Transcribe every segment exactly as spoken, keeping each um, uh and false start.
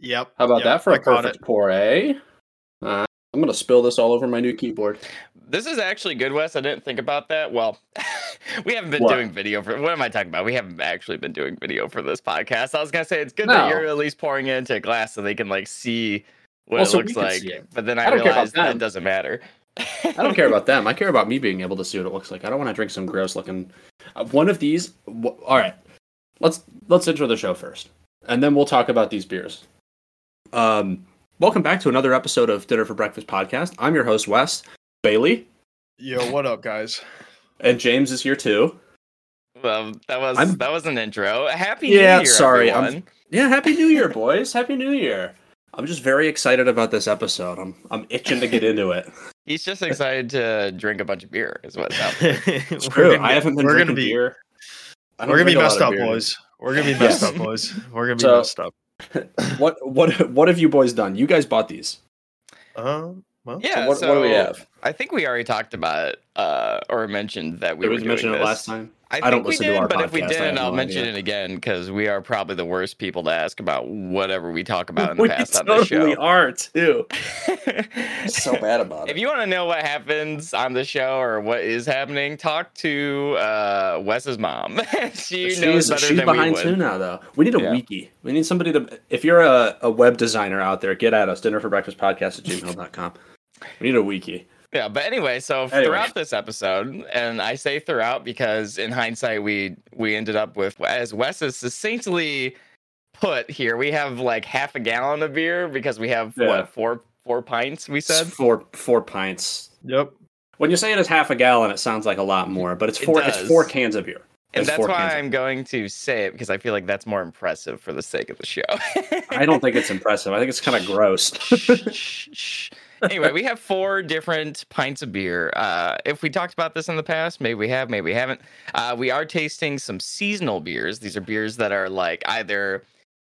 Yep. How about yep, that for I a perfect pour, eh? Uh, I'm going to spill this all over my new keyboard. This is actually good, Wes. I didn't think about that. Well, we haven't been what? doing video for... What am I talking about? We haven't actually been doing video for this podcast. I was going to say, it's good no. that you're at least pouring it into a glass so they can, like, see what well, it so looks like. It. But then I, I realized that it doesn't matter. I don't care about them. I care about me being able to see what it looks like. I don't want to drink some gross-looking... Uh, one of these... W- all right. Let's let's intro the show first. And then we'll talk about these beers. Um... Welcome back to another episode of Dinner for Breakfast Podcast. I'm your host, Wes. Bailey. Yo, what up, guys? And James is here, too. Well, that was I'm... that was an intro. Happy yeah, New Year, sorry. everyone. Yeah, Happy New Year, boys. Happy New Year. I'm just very excited about this episode. I'm I'm itching to get into it. He's just excited to drink a bunch of beer, is what's happening. It's true. Gonna, I haven't been drinking be, beer. We're going to be messed up, boys. We're going to be messed up, boys. We're going to be so, messed up. what what what have you boys done? You guys bought these. Um, well, yeah. So what, so what do we have? I think we already talked about it, uh, or mentioned that we it were was doing mentioned this. It last time. I, think I don't we listen did, to our but podcast. But if we didn't, I'll no mention idea. it again because we are probably the worst people to ask about whatever we talk about in the we past totally on the show. We are too. So bad about it. If you want to know what happens on the show or what is happening, talk to uh, Wes's mom. she she knows is, better she's than behind we would. Too now, though. We need a yeah. wiki. We need somebody to. If you're a, a web designer out there, get at us. dinner for breakfast podcast at gmail dot com We need a wiki. Yeah, but anyway, so anyway. throughout this episode, and I say throughout because in hindsight, we we ended up with, as Wes has succinctly put here, we have like half a gallon of beer because we have, yeah. what, four four pints, we said? Four four pints. Yep. When you say it is half a gallon, it sounds like a lot more, but it's four it it's four cans of beer. And that's why I'm going to say it, because I feel like that's more impressive for the sake of the show. I don't think it's impressive. I think it's kind of gross. Anyway, we have four different pints of beer. Uh, if we talked about this in the past, maybe we have, maybe we haven't. Uh, we are tasting some seasonal beers. These are beers that are like either,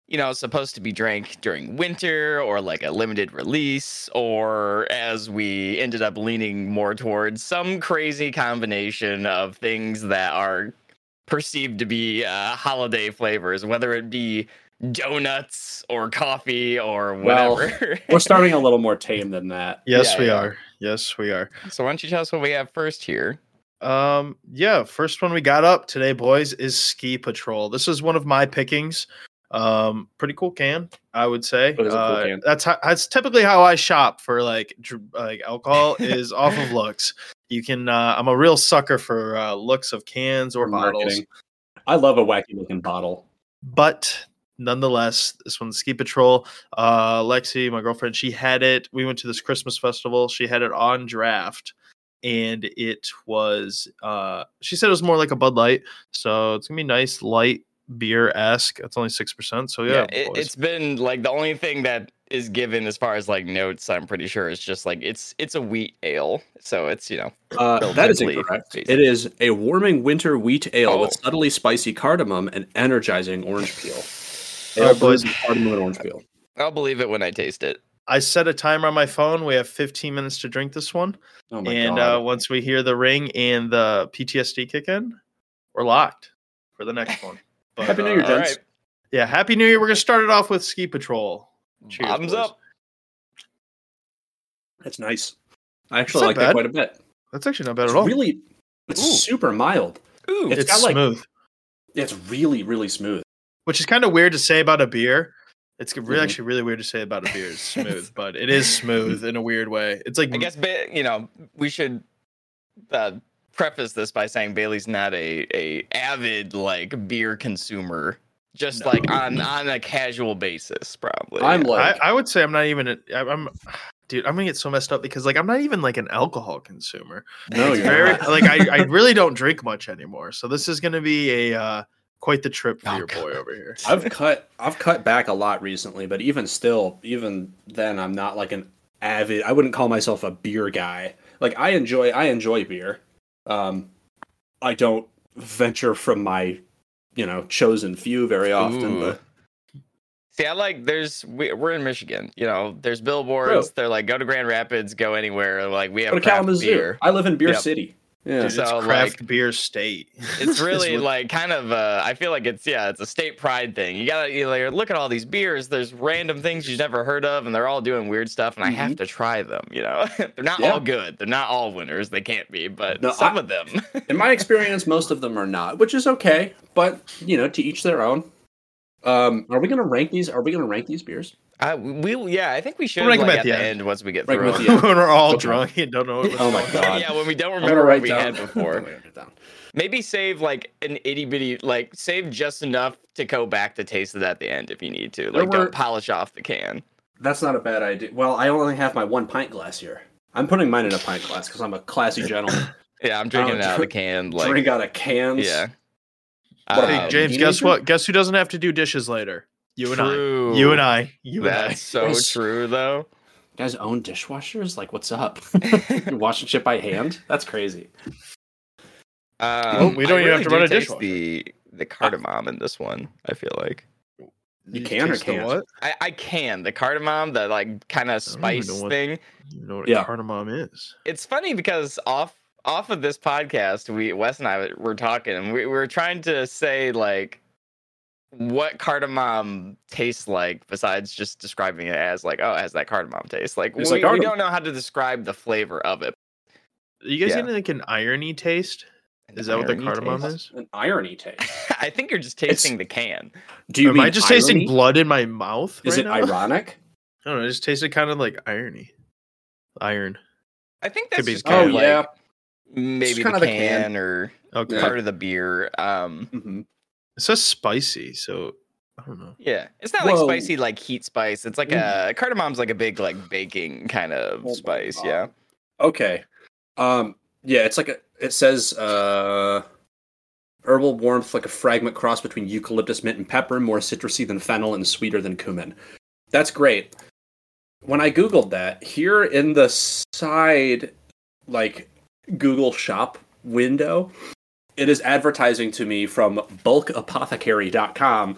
you know, supposed to be drank during winter or like a limited release, or as we ended up leaning more towards some crazy combination of things that are perceived to be uh, holiday flavors, whether it be donuts or coffee or whatever. Well, we're starting a little more tame than that. Yes, yeah, we yeah. are. Yes, we are. So why don't you tell us what we have first here? Um, yeah, first one we got up today, boys, is Ski Patrol. This is one of my pickings. Um, pretty cool can, I would say. But it's uh, a cool can. That's how, that's typically how I shop for like dr- like alcohol is off of looks. You can. Uh, I'm a real sucker for uh, looks of cans or Marketing. bottles. I love a wacky looking bottle, but. Nonetheless, this one's Ski Patrol. Uh, Lexi, my girlfriend, she had it. We went to this Christmas festival. She had it on draft, and it was, uh, she said it was more like a Bud Light. So it's going to be nice, light beer-esque. It's only six percent. So yeah. yeah it, it's been like the only thing that is given as far as like notes, I'm pretty sure, is just like it's it's a wheat ale. So it's, you know. Uh, that is incorrect. It is a warming winter wheat ale oh. with subtly spicy cardamom and energizing orange peel. I'll believe, orange peel. I'll believe it when I taste it. I set a timer on my phone. We have fifteen minutes to drink this one. Oh my and God. Uh, once we hear the ring and the P T S D kick in, we're locked for the next one. But, Happy uh, New Year, gents. Right. Yeah, Happy New Year. We're going to start it off with Ski Patrol. Cheers, Bottoms boys. up. That's nice. I actually like bad. that quite a bit. That's actually not bad it's at all. Really, it's Ooh. super mild. Ooh, It's, it's got smooth. Like, it's really, really smooth. Which is kind of weird to say about a beer. It's really mm-hmm. actually really weird to say about a beer. It's smooth, but it is smooth in a weird way. It's like I guess you know we should uh, preface this by saying Bailey's not a, a avid like beer consumer, just no. like on, on a casual basis probably. I'm like I, I would say I'm not even. A, I'm dude. I'm gonna get so messed up because like I'm not even like an alcohol consumer. No, you're very, not. Like I, I really don't drink much anymore. So this is gonna be a. Uh, Quite the trip for oh, your boy God. over here. I've cut I've cut back a lot recently, but even still, even then, I'm not like an avid. I wouldn't call myself a beer guy. Like I enjoy I enjoy beer. Um, I don't venture from my, you know, chosen few very often. Ooh. But see, I like there's we, we're in Michigan. You know, there's billboards. True. They're like go to Grand Rapids, go anywhere. Like we have craft beer. I live in Beer yep. City. Yeah, dude, so it's craft like, beer state. It's really it's like kind of uh I feel like it's yeah, it's a state pride thing. You gotta you like, look at all these beers. There's random things you've never heard of, and they're all doing weird stuff, and mm-hmm. I have to try them, you know. They're not yeah. all good. They're not all winners. They can't be, but no, some I, of them. In my experience, most of them are not, which is okay, but you know, to each their own. Um are we gonna rank these are we gonna rank these beers? Uh, we yeah, I think we should we'll rank like, them at, at the end. end once we get rank through. When we're all drunk and don't know what we're Oh my god. Yeah, when we don't remember what we down. had before. Maybe save like an itty bitty, like save just enough to go back to taste it at the end if you need to. Like were, don't polish off the can. That's not a bad idea. Well, I only have my one pint glass here. I'm putting mine in a pint glass because I'm a classy gentleman. Yeah, I'm drinking it out of the can. Like, drink out of cans. Yeah. Um, hey, James, guess what? Guess who doesn't have to do dishes later? You true. and I. You and I. You That's and I. so guys, true, though. You guys own dishwashers? Like, what's up? You're washing shit by hand? That's crazy. Um, we don't I even really have to run a dishwasher. The, the cardamom in this one, I feel like. You, you can or can't? What? I, I can. The cardamom, the, like, kind of spice what, thing. You know what yeah. cardamom is. It's funny because off off of this podcast, we Wes and I were talking, and we, we were trying to say, like, what cardamom tastes like besides just describing it as like, oh, it has that cardamom taste. Like, we, like we don't know how to describe the flavor of it. Are you guys yeah. getting like an irony taste? Is an that what the cardamom taste? is? An irony taste. I think you're just tasting it's... the can. Do you Am mean I just irony? tasting blood in my mouth? Is right it now? ironic? I don't know. It just tasted kind of like irony. Iron. I think that's just kind oh, of like yeah. maybe kind the, of can the can or okay. part of the beer. Um, mm-hmm. It says spicy, so I don't know. Yeah, it's not Whoa. like spicy, like heat spice. It's like mm. a cardamom's like a big, like baking kind of oh spice. Yeah. Okay. Um. Yeah. It's like a. It says uh, herbal warmth, like a fragment cross between eucalyptus, mint, and pepper, more citrusy than fennel and sweeter than cumin. That's great. When I googled that, here in the side, like Google Shop window, it is advertising to me from bulk apothecary dot com.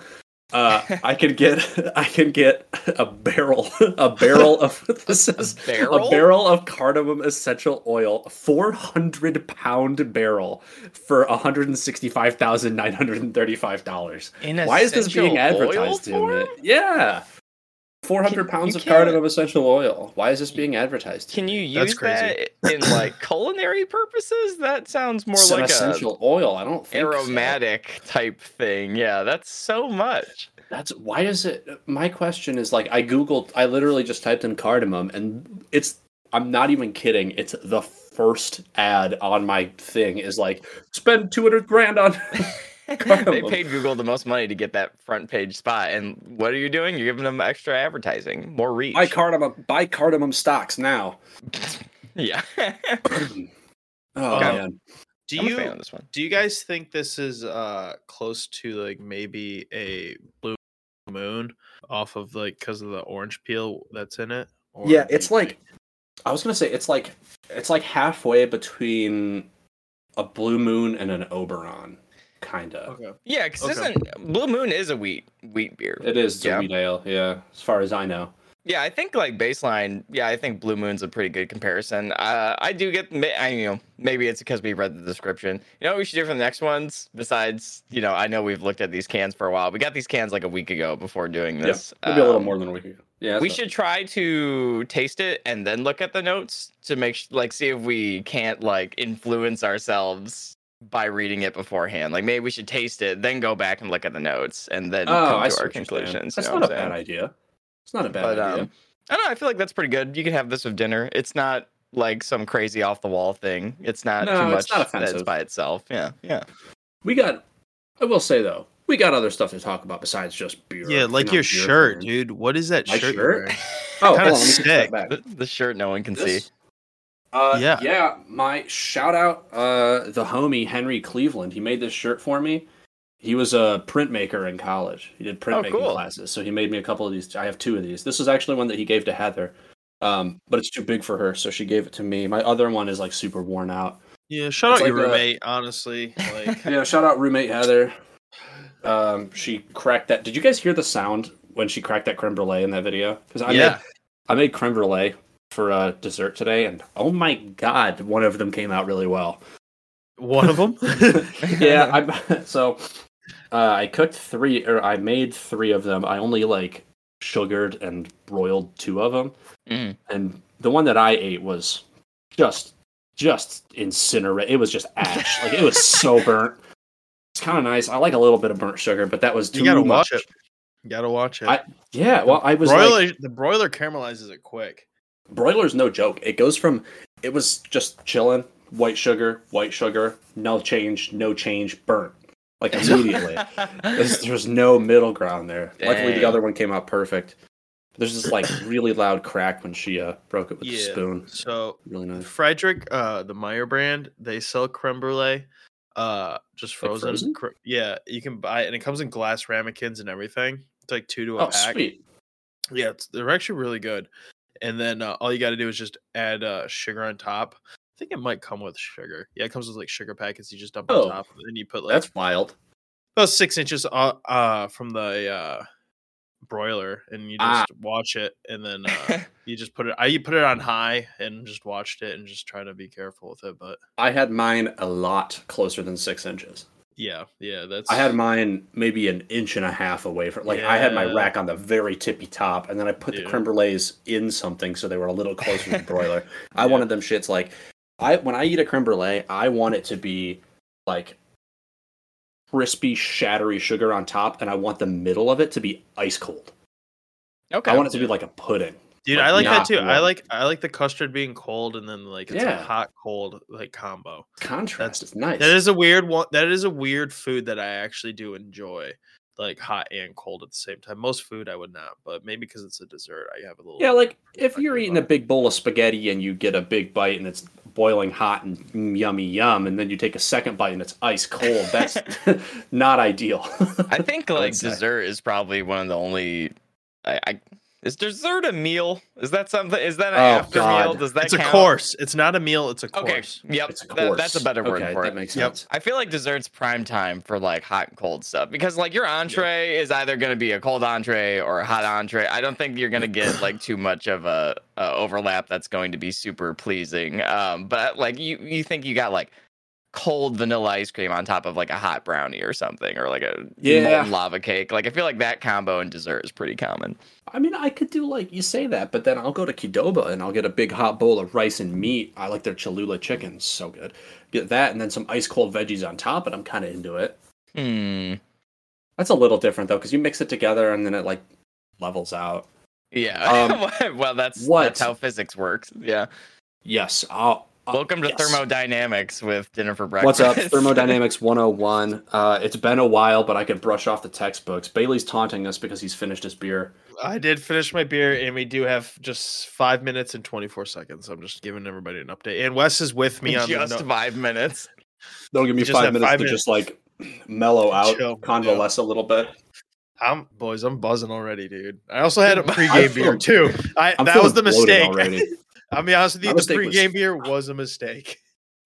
Uh, I can get I can get a barrel a barrel of this is a barrel? a barrel of cardamom essential oil, four hundred pound barrel for one hundred sixty-five thousand nine hundred thirty-five dollars. Why is this being advertised to me? Yeah. four hundred can, pounds of cardamom essential oil. Why is this being advertised? Can you use that in like culinary purposes? That sounds more so like essential a oil. I don't think aromatic so. type thing. Yeah, that's so much. That's why does it? My question is like I googled. I literally just typed in cardamom, and it's. I'm not even kidding. It's the first ad on my thing is like spend two hundred grand on. They paid Google the most money to get that front page spot, and what are you doing? You're giving them extra advertising, more reach. Buy cardamom, buy cardamom stocks now. Yeah. oh God. man. Do I'm you a fan of this one. Do you guys think this is uh, close to like maybe a Blue Moon off of like because of the orange peel that's in it? Or yeah, it's like think? I was gonna say it's like it's like halfway between a Blue Moon and an Oberon. Kind of. Okay. Yeah, because okay. isn't Blue Moon is a wheat wheat beer. It is yeah. a wheat ale, yeah, as far as I know. Yeah, I think like baseline, yeah, I think Blue Moon's a pretty good comparison. Uh, I do get, I you know, maybe it's because we read the description. You know what we should do for the next ones? Besides, you know, I know we've looked at these cans for a while. We got these cans like a week ago before doing this. Yeah, maybe um, a little more than a week ago. Yeah, we should try to taste it and then look at the notes to make, sh- like, see if we can't, like, influence ourselves by reading it beforehand. Like, maybe we should taste it, then go back and look at the notes, and then oh, come I to our conclusions. That's you know not a saying? bad idea. It's not a bad but, idea. Um, I don't know, I feel like that's pretty good. You can have this with dinner. It's not, like, some crazy off-the-wall thing. It's not no, too it's much that's by itself. Yeah, yeah. We got, I will say, though, we got other stuff to talk about besides just beer. Yeah, like your shirt, thing. dude. What is that My shirt? shirt? Oh, kind of sick. The, the shirt no one can this? see. Uh, yeah. yeah, my shout out uh, the homie Henry Cleveland. He made this shirt for me. He was a printmaker in college. He did printmaking oh, cool. classes, so he made me a couple of these. I have two of these. This is actually one that he gave to Heather, um, but it's too big for her, so she gave it to me. My other one is like super worn out. Yeah, shout it's out like your roommate, a, honestly. Like... yeah, shout out roommate Heather. Um, she cracked that. Did you guys hear the sound when she cracked that creme brulee in that video? Because I yeah. made I made creme brulee for uh, dessert today, and oh my god, one of them came out really well. One of them? Yeah. I, so uh, I cooked three, or I made three of them. I only like sugared and broiled two of them. Mm. And the one that I ate was just, just incinerated. It was just ash. Like, it was so burnt. It's kind of nice. I like a little bit of burnt sugar, but that was too much. You gotta much. watch it. You gotta watch it. I, yeah. Well, I was broiler, like, the broiler caramelizes it quick. Broiler's no joke. It goes from, it was just chilling, white sugar, white sugar, no change, no change, burnt. Like, immediately. There's, there's no middle ground there. Dang. Luckily, the other one came out perfect. There's this, like, really loud crack when she uh, broke it with yeah. a spoon. So, really nice. Frederick, uh, the Meyer brand, they sell creme brulee, uh, just frozen. Like frozen? Cr- yeah, you can buy it, and it comes in glass ramekins and everything. It's like two to a oh, pack. Sweet. Yeah, it's, they're actually really good. And then uh, all you got to do is just add uh, sugar on top. I think it might come with sugar. Yeah, it comes with like sugar packets. You just dump oh, on top, and you put like that's wild. About six inches uh, uh from the uh, broiler, and you just ah. watch it, and then uh, you just put it. I you put it on high, and just watched it, and just try to be careful with it. But I had mine a lot closer than six inches. Yeah, yeah, that's. I had mine maybe an inch and a half away from. Like yeah. I had my rack on the very tippy top, and then I put Dude. the creme brulees in something so they were a little closer to the broiler. I yeah. wanted them shits like. I when I eat a creme brulee, I want it to be like crispy, shattery sugar on top, and I want the middle of it to be ice cold. Okay. I want it to be like a pudding. Dude, like, I like that too. Warm. I like I like the custard being cold, and then like it's yeah. a hot cold like combo. Contrast That's, is nice. That is a weird one. That is a weird food that I actually do enjoy, like hot and cold at the same time. Most food I would not, but maybe because it's a dessert, I have a little. Yeah, like if you're eating fun. a big bowl of spaghetti and you get a big bite and it's boiling hot and mm, yummy yum, and then you take a second bite and it's ice cold. That's not ideal. I think like I dessert is probably one of the only. I. I Is dessert a meal? Is that something? Is that an oh, after God. meal? Does that it's count? It's a course. It's not a meal. It's a course. Okay. Yep. It's a course. That, that's a better word okay, for that it. That makes yep. sense. I feel like dessert's prime time for like hot and cold stuff because like your entree yep. is either going to be a cold entree or a hot entree. I don't think you're going to get like too much of a, a overlap that's going to be super pleasing. Um, but like you, you think you got like cold vanilla ice cream on top of like a hot brownie or something, or like a yeah. lava cake. Like I feel like that combo in dessert is pretty common. I mean, I could do like you say that, but then I'll go to Qdoba and I'll get a big hot bowl of rice and meat. I like their Cholula chicken, so good. Get that and then some ice cold veggies on top, and I'm kind of into it. Hmm. That's a little different though, because you mix it together and then it like levels out. Yeah. Um, well, that's what? that's how physics works. Yeah. Yes. I'll. Welcome to yes. Thermodynamics with Dinner for Breakfast. What's up? Thermodynamics one oh one. Uh, it's been a while, but I could brush off the textbooks. Bailey's taunting us because he's finished his beer. I did finish my beer, and we do have just five minutes and twenty-four seconds. I'm just giving everybody an update. And Wes is with me on just the... Just five minutes. Don't give me five minutes, five minutes to just, like, mellow out, Chill. convalesce yeah. a little bit. I'm boys, I'm buzzing already, dude. I also had a pregame beer, too. I, that was the mistake. I'll be honest with you, the pre-game was, beer was a mistake.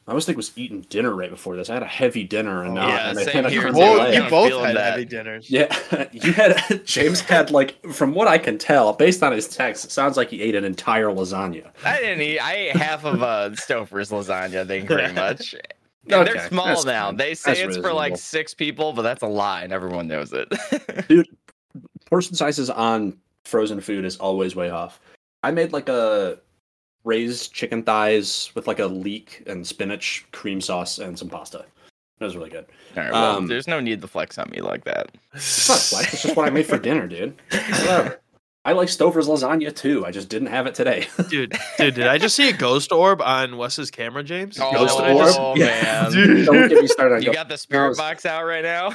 My mistake was eating dinner right before this. I had a heavy dinner and not. Yeah, and same I here. Well, you both had that. heavy dinners. Yeah, you had. James had like, from what I can tell, based on his text, it sounds like he ate an entire lasagna. I didn't eat. I ate half of a Stouffer's lasagna. Thank you very much. Okay, they're small that's now. Cool. They say that's it's reasonable. For like six people, but that's a lie, and everyone knows it. Dude, portion sizes on frozen food is always way off. I made like a. Raised chicken thighs with like a leek and spinach, cream sauce, and some pasta. That was really good. All right, well, um, there's no need to flex on me like that. It's not flex. It's just what I made for dinner, dude. Whatever. I like Stouffer's lasagna too. I just didn't have it today. dude, dude, did I just see a ghost orb on Wes's camera, James? Oh, ghost orb? Just, oh, man. Dude. Don't get me started on You ghost. got the spirit was, box out right now?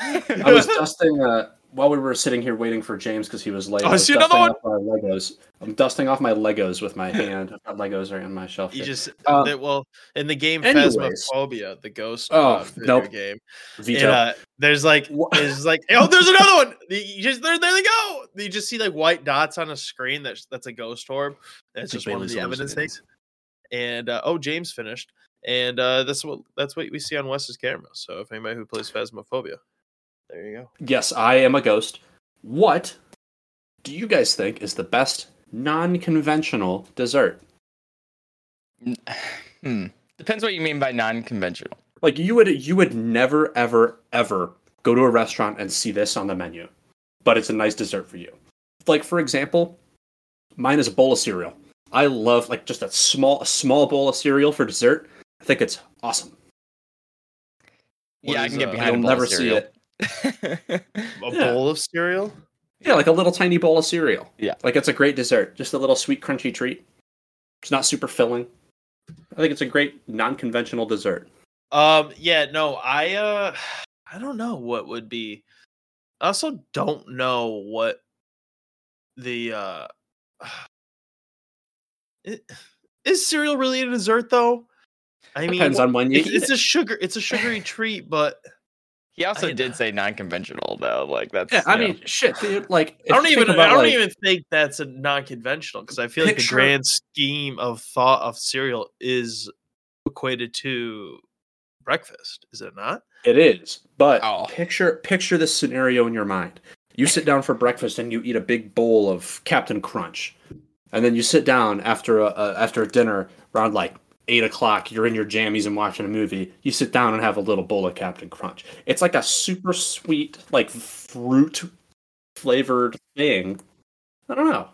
I was dusting... Uh, While we were sitting here waiting for James because he was late, oh, I was see dusting another one. Off my Legos. I'm dusting off my Legos with my hand. I've got Legos right on my shelf. You just um, they, well in the game anyways. Phasmophobia, the ghost oh, uh, video nope. game. And, uh, there's like there's like oh there's another one. You just there there they go. You just see like white dots on a screen that's that's a ghost orb. That's just one of the evidence things. And uh, oh, James finished, and uh, that's what that's what we see on Wes's camera. So if anybody who plays Phasmophobia. There you go. Yes, I am a ghost. What do you guys think is the best non-conventional dessert? Hmm. Depends what you mean by non-conventional. Like you would, you would never, ever, ever go to a restaurant and see this on the menu, but it's a nice dessert for you. Like, for example, mine is a bowl of cereal. I love like just a small, a small bowl of cereal for dessert. I think it's awesome. What yeah, is, I can get behind uh, a bowl never of cereal. See it. a yeah. bowl of cereal? Yeah, like a little tiny bowl of cereal. Yeah. Like it's a great dessert. Just a little sweet, crunchy treat. It's not super filling. I think it's a great non-conventional dessert. Um, yeah, no, I uh I don't know what would be. I also don't know what the uh it, is cereal really a dessert though? I mean, depends on when you it, eat it's it. a sugar it's a sugary treat, but he also I, did say non-conventional though, like that's. Yeah, I mean, know. shit, dude. Like, I don't even. About, I don't like, even think that's a non-conventional because I feel picture. like the grand scheme of thought of cereal is equated to breakfast, is it not? It is, but oh. picture picture this scenario in your mind. You sit down for breakfast and you eat a big bowl of Captain Crunch, and then you sit down after a, a after a dinner around like. Eight o'clock, you're in your jammies and watching a movie. You sit down and have a little bowl of Captain Crunch. It's like a super sweet, like fruit flavored thing. I don't know.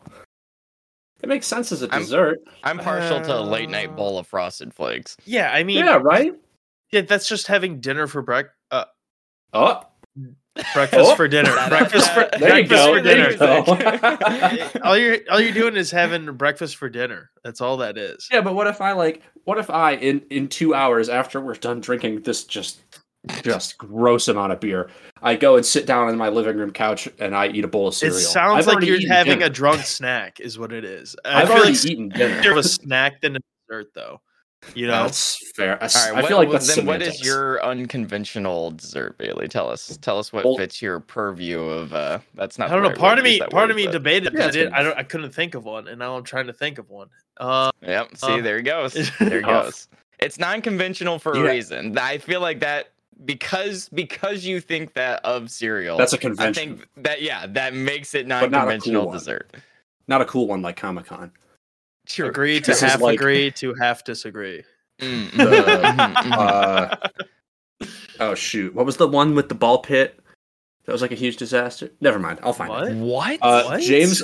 It makes sense as a dessert. I'm, I'm partial uh, to a late night bowl of Frosted Flakes. Yeah, I mean, yeah, right. Yeah, that's just having dinner for breakfast. Uh, oh, breakfast oh. for dinner. breakfast for there breakfast you go. for dinner. You go. all you're all you're doing is having breakfast for dinner. That's all that is. Yeah, but what if I like? What if I, in, in two hours after we're done drinking this just just gross amount of beer, I go and sit down on my living room couch and I eat a bowl of cereal? It sounds I've like you're having dinner. a drunk snack is what it is. I I've feel already like eaten dinner. More of a snack than a dessert, though. You know, that's fair. I, All right, I what, feel like that's then semantics. What is your unconventional dessert, Bailey? Tell us. Tell us what well, fits your purview of. Uh, that's not. I don't know. Right part of me, part word, of me but, debated. Yeah, I did. I don't. I couldn't think of one, and now I'm trying to think of one. Uh, yep. See, um, there it goes. There it goes. It's non-conventional for a yeah. reason. I feel like that because because you think that of cereal. That's a convention. I think that yeah, that makes it non-conventional not cool dessert. One. Not a cool one like Comic-Con. Sure. Agree to this half like... agree to half disagree. Mm. The, uh, oh, shoot. What was the one with the ball pit? That was like a huge disaster. Never mind. I'll find what? it. What? Uh, what? James,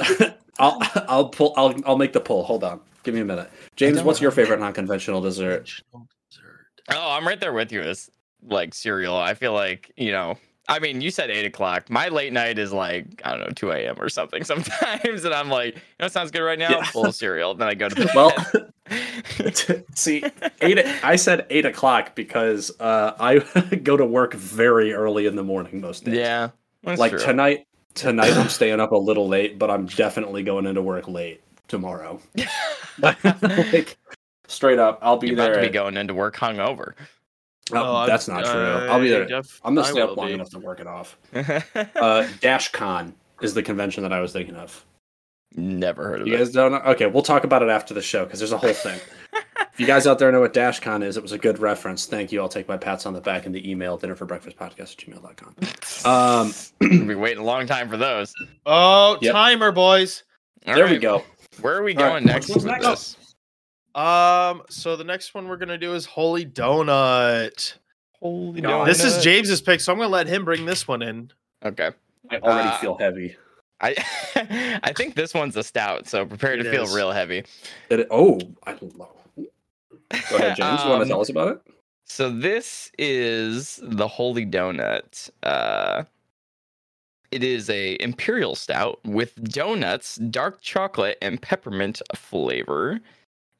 I'll I'll pull. I'll I'll make the pull. Hold on. Give me a minute. James, what's your favorite non-conventional dessert? Oh, I'm right there with you. It's like cereal. I feel like, you know, I mean, you said eight o'clock. My late night is like, I don't know, two a.m. or something sometimes. And I'm like, you know, it sounds good right now. Yeah. Full of cereal. Then I go to bed. Well, see, eight. I said eight o'clock because uh, I go to work very early in the morning most days. Yeah. Like true. tonight, tonight I'm staying up a little late, but I'm definitely going into work late tomorrow. Like, straight up, I'll be You're there. About to be going into work hungover. Oh, oh, that's not uh, true. I'll be there. Def- I'm going to stay up long be. enough to work it off. uh, DashCon is the convention that I was thinking of. Never heard of it. You guys don't know? Okay, we'll talk about it after the show because there's a whole thing. If you guys out there know what DashCon is, it was a good reference. Thank you. I'll take my pats on the back in the email, dinner for breakfast podcast at gmail dot com. Um, we'll be waiting a long time for those. Oh, yep. Timer, boys. All there right. we go. Where are we All going right. next What's with next? this? Um, so the next one we're going to do is Holy Donut. Holy Donut. This is James's pick, so I'm going to let him bring this one in. Okay. I already uh, feel heavy. I I think this one's a stout, so prepare to it feel is. real heavy. It, oh, I don't know. Go ahead, James. um, you want to tell us about it? So this is the Holy Donut. Uh, it is a imperial stout with donuts, dark chocolate, and peppermint flavor.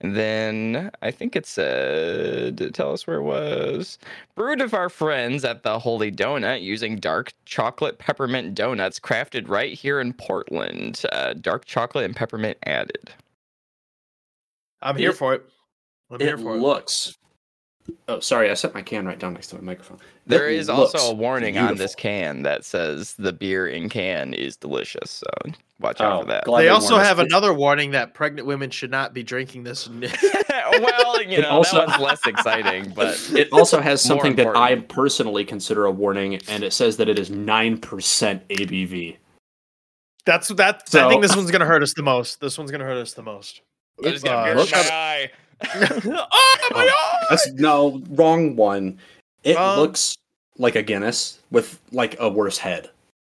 And then I think it said, tell us where it was. Brewed of our friends at the Holy Donut using dark chocolate peppermint donuts crafted right here in Portland. Uh, dark chocolate and peppermint added. I'm here it, for it. I'm it here for looks. It. Oh, sorry. I set my can right down next to my microphone. There it is also a warning beautiful. on this can that says the beer in can is delicious. So. Watch out oh, for that. They also have us. another warning that pregnant women should not be drinking this. Well, you know, also, that one's less exciting, but it also has something that I personally consider a warning, and it says that it is nine percent A B V. That's that. So, I think this one's going to hurt us the most. This one's going to hurt us the most. It's uh, going to be a shy. Oh, my God! No, wrong one. It um, looks like a Guinness with like a worse head.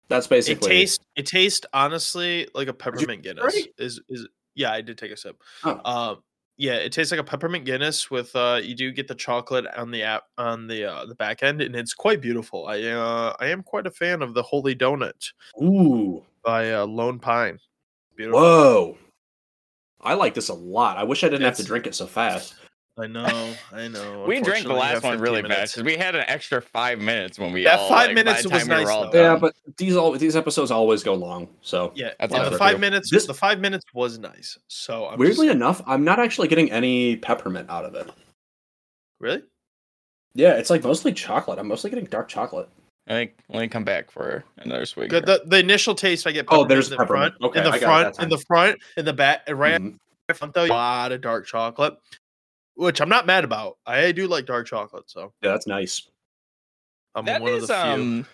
That's basically it. Tastes it tastes honestly like a peppermint Guinness. Right? Is is yeah, I did take a sip. Oh. Uh, yeah, it tastes like a peppermint Guinness with uh, you do get the chocolate on the app on the uh, the back end, and it's quite beautiful. I uh, I am quite a fan of the Holy Donut. Ooh, by uh, Lone Pine. Beautiful. Whoa, I like this a lot. I wish I didn't it's, have to drink it so fast. I know, I know. We drank the last one really fast because we had an extra five minutes when we that all, five like, minutes was nice. We yeah, but these all these episodes always go long, so yeah. That's yeah the five cool. minutes, this, the five minutes was nice. So I'm weirdly just... enough, I'm not actually getting any peppermint out of it. Really? Yeah, it's like mostly chocolate. I'm mostly getting dark chocolate. I think let me come back for another swig. The, the, the initial taste I get. Oh, there's in the peppermint. Front, okay, in the I front, in the front, in the back, right. Mm-hmm. I found a lot of dark chocolate. Which I'm not mad about. I do like dark chocolate, so yeah, that's nice. I'm that one is, of the few. Um,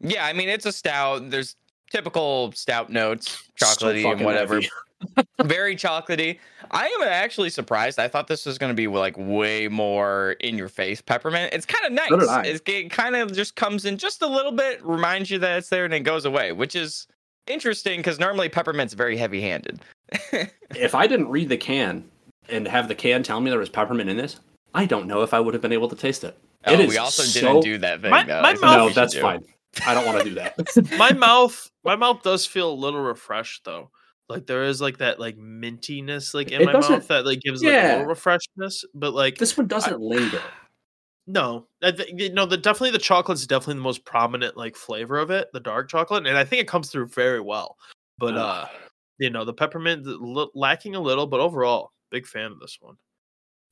yeah, I mean it's a stout. There's typical stout notes, chocolatey so and whatever. Very chocolatey. I am actually surprised. I thought this was going to be like way more in your face peppermint. It's kind of nice. It's, it kind of just comes in just a little bit, reminds you that it's there, and it goes away, which is interesting because normally peppermint's very heavy-handed. If I didn't read the can. And have the can tell me there was peppermint in this, I don't know if I would have been able to taste it. Oh, it is we also so... didn't do that thing. My, my mouth... No, that's fine. I don't want to do that. my mouth, my mouth does feel a little refreshed though. Like there is like that like mintiness like in it my mouth that like gives yeah. like a little refreshness. But like this one doesn't I, linger. No, I th- no. The definitely the chocolate's definitely the most prominent like flavor of it, the dark chocolate, and I think it comes through very well. But oh. uh, you know, the peppermint l- lacking a little, but overall. Big fan of this one.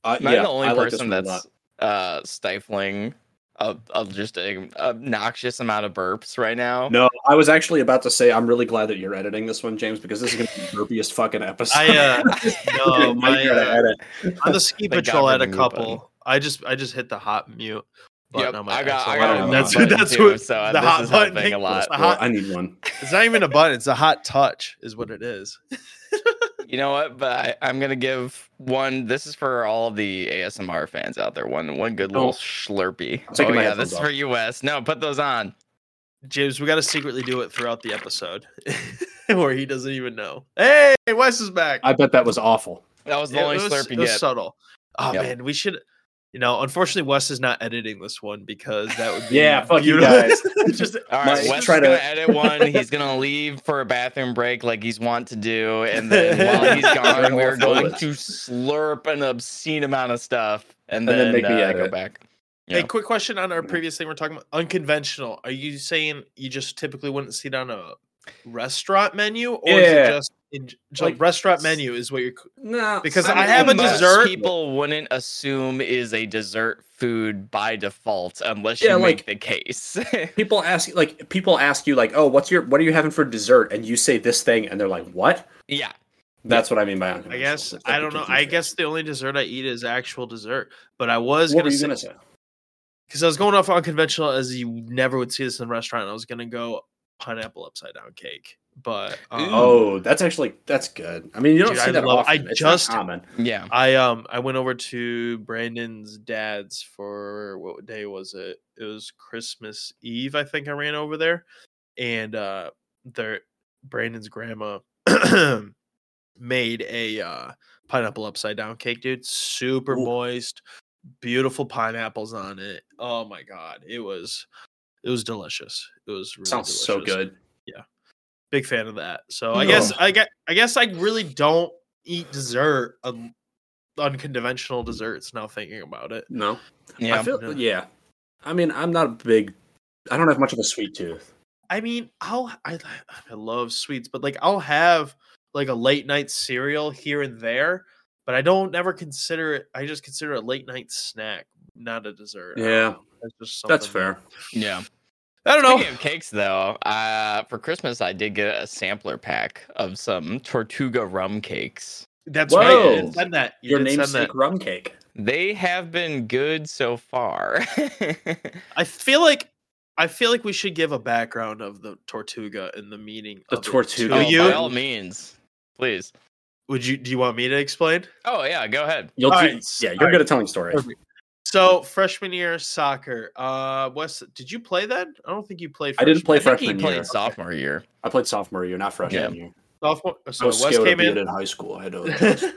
Uh, Am I yeah, the only I person like that's uh, stifling of, of just an obnoxious amount of burps right now? No, I was actually about to say I'm really glad that you're editing this one, James, because this is going to be the burpiest fucking episode. I, uh, no, my, uh, on the Ski Patrol, I had a couple. I just, I just hit the hot mute. Yep, no, I got, I got that's, that's too, what, so the hot button thing a lot. Well, hot, I need one. It's not even a button. It's a hot touch is what it is. You know what? But I, I'm going to give one. This is for all of the A S M R fans out there. One one good little oh. Slurpee. Oh, yeah. This is off. For you, Wes. No, put those on. James, we got to secretly do it throughout the episode where he doesn't even know. Hey, Wes is back. I bet that was awful. That was the yeah, only was, Slurpee. It was yet. Subtle. Oh, yep. Man. We should. You know, unfortunately, Wes is not editing this one because that would be yeah, fuck you guys. Just, all right, Wes is going to edit one. He's going to leave for a bathroom break like he's wont to do. And then while he's gone, we're going to slurp an obscene amount of stuff. And, and then, then make uh, me edit. Go back. Yeah. Hey, quick question on our previous thing we're talking about. Unconventional. Are you saying you just typically wouldn't see it on a restaurant menu? Or yeah. is it just... In, like, like restaurant menu is what you're no because I, mean, I have a dessert people wouldn't assume is a dessert food by default unless yeah, you like, make the case. people ask like people ask you like oh what's your what are you having for dessert and you say this thing and they're like what yeah that's yeah. what I mean by I guess I don't know confusing. I guess the only dessert I eat is actual dessert but I was what gonna, say, gonna say because I was going off unconventional as you never would see this in a restaurant I was gonna go pineapple upside down cake. But um, oh, that's actually that's good. I mean, you don't dude, see that I love, often. I it's just common. Yeah. I um I went over to Brandon's dad's for what day was it? It was Christmas Eve, I think. I ran over there, and uh, their Brandon's grandma made a uh, pineapple upside down cake, dude. Super Ooh. Moist, beautiful pineapples on it. Oh my god, it was it was delicious. It was really sounds delicious. So good. Yeah. Big fan of that. So no. I guess I get I guess I really don't eat dessert um, unconventional desserts now thinking about it. No. Yeah. I feel, no. Yeah. I mean, I'm not a big I don't have much of a sweet tooth. I mean, I'll I I love sweets, but like I'll have like a late night cereal here and there, but I don't ever consider it I just consider it a late night snack, not a dessert. Yeah. That's just something That's fair. That, yeah. I don't know. Speaking of cakes, though, uh, for Christmas, I did get a sampler pack of some Tortuga rum cakes. That's Whoa. Right. You didn't send that. You Your namesake rum cake. They have been good so far. I feel like I feel like we should give a background of the Tortuga and the meaning the of the Tortuga. It. Oh, you? By all means, please. Would you? Do you want me to explain? Oh, yeah. Go ahead. You'll do, right. Yeah, you're all good right. at telling stories. Perfect. So freshman year soccer. Uh, Wes, did you play then? I don't think you played. Freshman. I didn't play freshman I think he year. Played sophomore okay. year. I played sophomore year, not freshman yeah. year. Sophomore. So I was Wes came in in high school. I had to.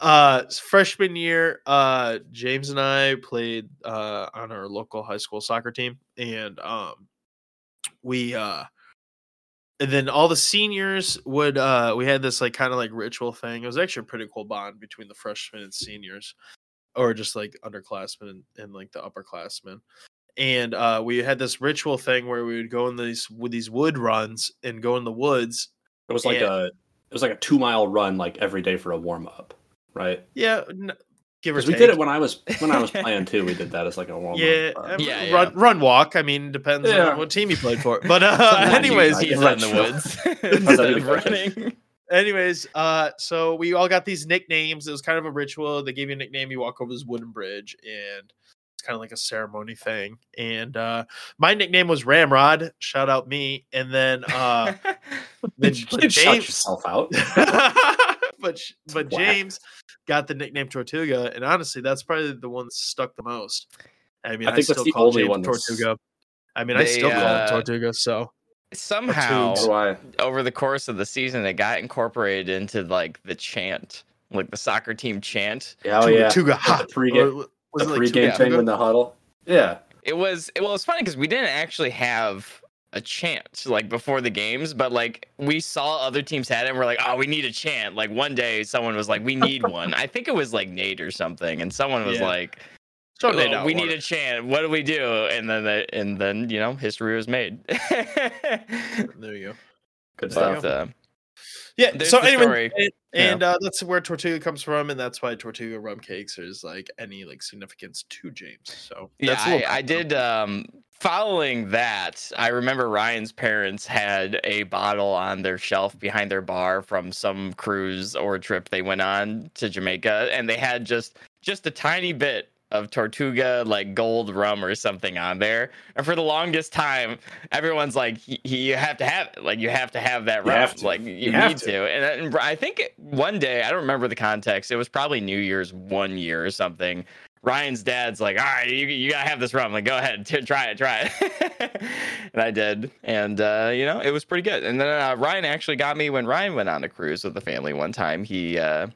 uh, freshman year, uh, James and I played uh on our local high school soccer team, and um, we uh. And then all the seniors would, uh, we had this like kind of like ritual thing. It was actually a pretty cool bond between the freshmen and seniors, or just like underclassmen and, and like the upperclassmen. And uh, we had this ritual thing where we would go in these with these wood runs and go in the woods. It was like and, a, it was like a two mile run like every day for a warm up, right? Yeah, no, give or take. We did it when I was when I was playing too. We did that as like a warm up. Yeah, um, yeah, yeah, run run walk. I mean, depends yeah. on what team you played for. But uh, anyways, he's in the woods running. Anyways, uh, so we all got these nicknames. It was kind of a ritual. They gave you a nickname. You walk over this wooden bridge, and it's kind of like a ceremony thing. And uh, my nickname was Ramrod. Shout out me. And then, uh, then James shut yourself out. but but wow. James got the nickname Tortuga, and honestly, that's probably the one that stuck the most. I mean, I, think I still call James Tortuga. I mean, they, I still call uh... him Tortuga. So. Somehow, over the course of the season, it got incorporated into like the chant, like the soccer team chant. Oh yeah, Tuga ha. The pregame, the pregame thing in the huddle. Yeah, it was. Well, it's funny because we didn't actually have a chant like before the games, but like we saw other teams had it, and we're like, oh, we need a chant. Like one day, someone was like, we need one. I think it was like Nate or something, and someone was yeah. like. So well, we need it. a chant. What do we do? And then, the, and then you know, history was made. There you go. Good stuff. Uh, yeah. So anyway, story. and, and yeah. uh, that's where Tortuga comes from, and that's why Tortuga rum cakes is like any like significance to James. So that's yeah, I, I did. Um, following that, I remember Ryan's parents had a bottle on their shelf behind their bar from some cruise or trip they went on to Jamaica, and they had just just a tiny bit of Tortuga like gold rum or something on there, and for the longest time everyone's like, you have to have it. Like you have to have that rum. Like you, you need to. to. And, and I think one day, I don't remember the context. It was probably New Year's one year or something. Ryan's dad's like, all right, you you gotta have this rum. Like go ahead, t- try it, try it. And I did, and uh, you know it was pretty good. And then uh, Ryan actually got me when Ryan went on a cruise with the family one time. He uh,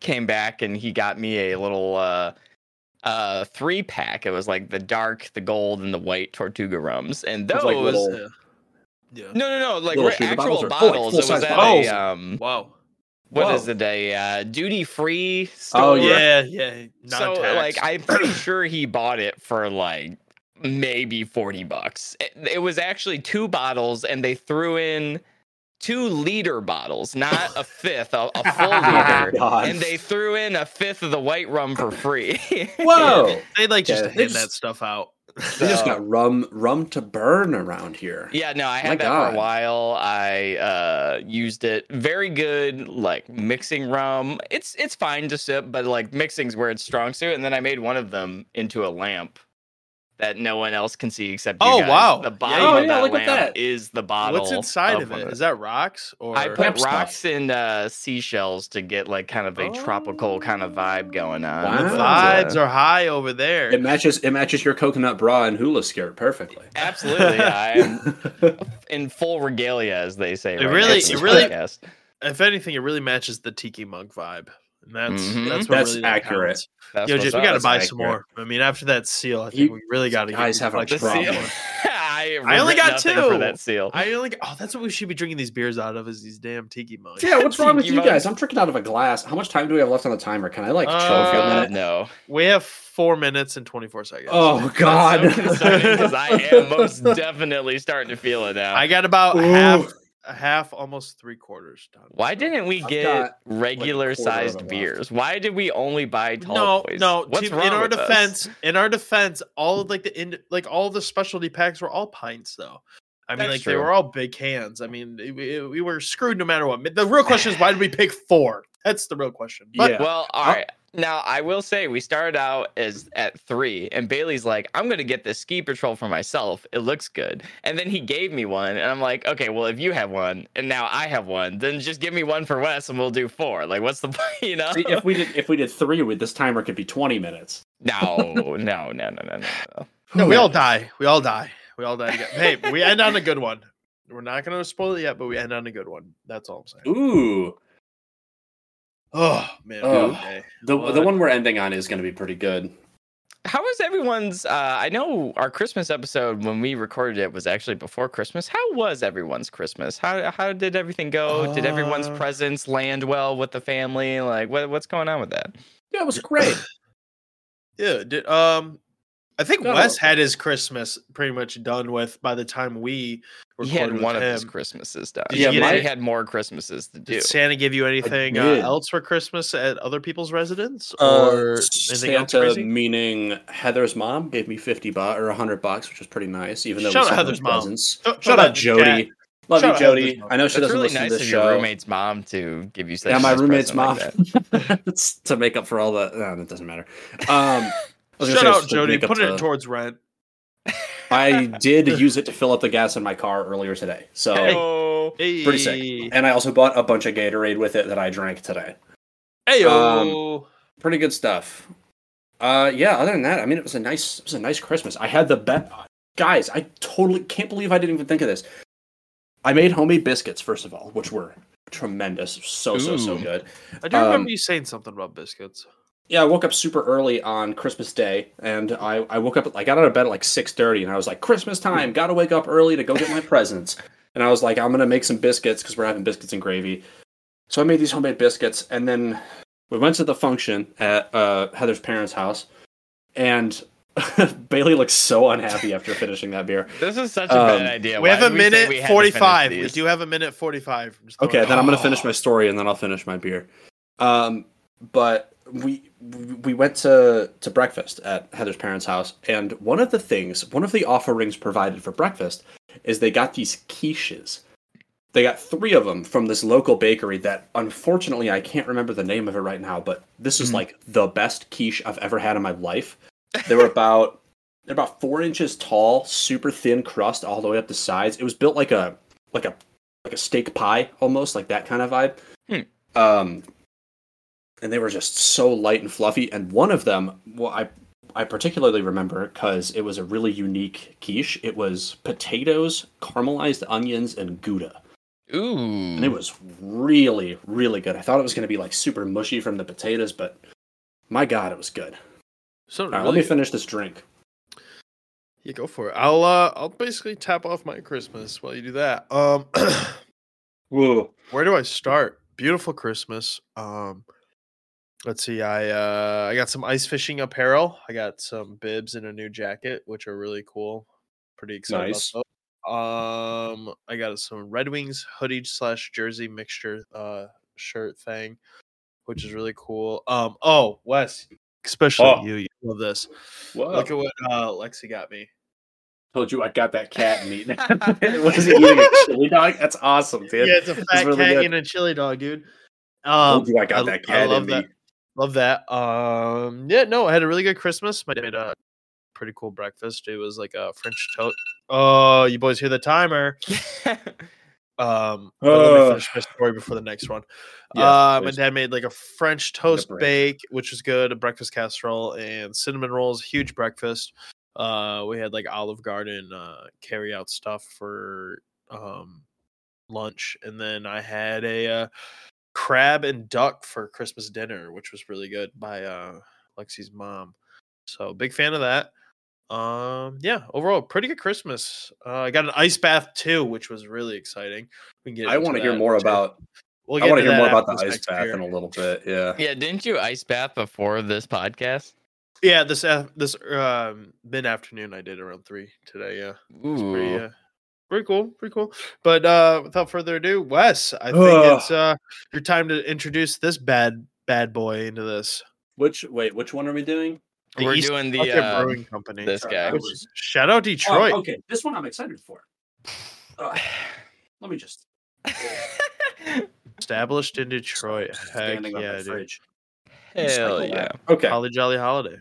came back and he got me a little. Uh, uh three pack. It was like the dark, the gold, and the white Tortuga rums, and those like little, uh, yeah. no no no like re- actual bottles, or, bottles. Oh, like it was at bottles. A, um wow what Whoa. Is it a uh duty free store? Oh yeah yeah non-tax. So like I'm pretty sure he bought it for like maybe forty bucks. It, it was actually two bottles, and they threw in two liter bottles, not a fifth, a, a full liter. Oh, and they threw in a fifth of the white rum for free. Whoa. They like just yeah, hand that stuff out. So, they just got rum rum to burn around here. Yeah, no, I had My that God. for a while. I uh, used it. Very good, like mixing rum. It's it's fine to sip, but like mixing's where it's strong suit. And then I made one of them into a lamp that no one else can see except you oh, guys. Wow. The bottom oh, of yeah, that lamp that. is the bottle. What's inside of it? Is that rocks? Or I put rocks and uh, seashells to get like kind of a oh. tropical kind of vibe going on. Wow. Vibes uh, are high over there. It matches It matches your coconut bra and hula skirt perfectly. Absolutely. I am in full regalia, as they say. It right really, it really podcast. If anything, it really matches the tiki mug vibe. And that's mm-hmm. that's what that's really accurate. That's Yo, just we gotta buy accurate. some more. I mean, after that seal, I think you, we really gotta. Guys have like a problem. I, I only got two for that seal. I only oh, that's what we should be drinking these beers out of is these damn tiki mugs. Yeah, what's wrong with you mugs? guys? I'm drinking out of a glass. How much time do we have left on the timer? Can I like uh, chill for a minute? No, we have four minutes and twenty-four seconds. Oh God, because so I am most definitely starting to feel it now. I got about Ooh. half. A half, almost three quarters done. Why didn't we I've get regular-sized like beers? Why did we only buy tall boys? No, no. What's to, wrong in our with defense, us? in our defense, all of like the in, like all the specialty packs were all pints, though. I mean, That's like true. they were all big cans. I mean, it, it, we were screwed no matter what. The real question is, why did we pick four? That's the real question. But, yeah. Well, all right. Now, I will say we started out as at three, and Bailey's like, I'm going to get this Ski Patrol for myself. It looks good. And then he gave me one, and I'm like, okay, well, if you have one, and now I have one, then just give me one for Wes, and we'll do four. Like, what's the point, you know? See, if we did if we did three, with this timer could be twenty minutes. No, no, no, no, no, no, no. No, we all die. We all die. We all die together. Hey, we end on a good one. We're not going to spoil it yet, but we end on a good one. That's all I'm saying. Ooh. Oh man, oh, okay. the what? the one we're ending on is going to be pretty good. How was everyone's? Uh, I know our Christmas episode when we recorded it was actually before Christmas. How was everyone's Christmas? How how did everything go? Uh, did everyone's presents land well with the family? Like what what's going on with that? Yeah, it was great. yeah, did, um, I think no. Wes had his Christmas pretty much done with by the time we. He had one of his Christmases done. Yeah, I had more Christmases to do. Did Santa give you anything uh, else for Christmas at other people's residence? Or uh, Santa, meaning Heather's mom, gave me fifty bucks or a hundred bucks, which was pretty nice. Even though shout out Heather's mom. Shout out Jody. Love you, Jody. I know she doesn't listen to this show. That's really nice of your roommate's mom to give you. Yeah, my roommate's mom to make up for all the. No, that doesn't matter. Um, shout out Jody. Put it towards rent. I did use it to fill up the gas in my car earlier today, so hey. Pretty sick. And I also bought a bunch of Gatorade with it that I drank today. Ayo, um, pretty good stuff. Uh, yeah. Other than that, I mean, it was a nice, it was a nice Christmas. I had the best, guys. I totally can't believe I didn't even think of this. I made homemade biscuits first of all, which were tremendous, so Ooh. so so good. I do um, remember you saying something about biscuits. Yeah, I woke up super early on Christmas Day, and I, I woke up, I got out of bed at like six thirty, and I was like, Christmas time, gotta wake up early to go get my presents. And I was like, I'm gonna make some biscuits, because we're having biscuits and gravy. So I made these homemade biscuits, and then we went to the function at uh, Heather's parents' house, and Bailey looks so unhappy after finishing that beer. This is such a um, bad idea. We Why have a minute we forty-five. We do have a minute forty-five. Okay, it. then oh. I'm gonna finish my story, and then I'll finish my beer. Um, but... We we went to, to breakfast at Heather's parents' house, and one of the things, one of the offerings provided for breakfast is they got these quiches. They got three of them from this local bakery that, unfortunately, I can't remember the name of it right now, but this is, mm. like, the best quiche I've ever had in my life. They were about they're about four inches tall, super thin crust all the way up the sides. It was built like a like a, like a steak pie, almost, like that kind of vibe. Mm. Um... And they were just so light and fluffy. And one of them, well, I I particularly remember because it was a really unique quiche. It was potatoes, caramelized onions, and Gouda. Ooh. And it was really, really good. I thought it was going to be like super mushy from the potatoes, but my God, it was good. So All right, really let me finish this drink. Yeah, go for it. I'll uh, I'll basically tap off my Christmas while you do that. Um, Whoa. Where do I start? Beautiful Christmas. Um. Let's see. I uh, I got some ice fishing apparel. I got some bibs and a new jacket, which are really cool. Pretty excited. Nice. About those. Um, I got some Red Wings hoodie slash jersey mixture uh shirt thing, which is really cool. Um. Oh, Wes, especially oh. you. You love this. Whoa. Look at what uh, Lexi got me. Told you I got that cat meat. What is he eating? A chili dog? That's awesome, dude. Yeah, it's a fat it's really cat good. And a chili dog, dude. Um, Told you I got I, that cat. I love in that. Me. Love that. Um, yeah, no, I had a really good Christmas. My dad made a pretty cool breakfast. It was like a French toast. Oh, you boys hear the timer. um, oh. Let me finish my story before the next one. Yeah, uh, my dad made like a French toast bake, which was good, a breakfast casserole, and cinnamon rolls, huge breakfast. Uh, we had like Olive Garden uh, carry out stuff for um, lunch. And then I had a... Uh, crab and duck for Christmas dinner, which was really good by uh Lexi's mom. So big fan of that. Um yeah, overall pretty good Christmas. Uh, I got an ice bath too, which was really exciting. We can get I want to hear more about we'll I want to hear more about the ice bath year. In a little bit. Yeah. Yeah, didn't you ice bath before this podcast? Yeah, this uh, this um mid afternoon I did around three today, yeah. Ooh. Pretty, uh, Pretty cool, pretty cool. But uh, without further ado, Wes, I think Ugh. it's uh, your time to introduce this bad bad boy into this. Which wait, which one are we doing? The We're Eastern doing the Market uh, Brewing Company. This guy. Which, shout out Detroit. Oh, okay, this one I'm excited for. Uh, let me just. Established in Detroit. Heck Standing yeah, on the fridge. Hell yeah. Okay. Holly Jolly Holiday.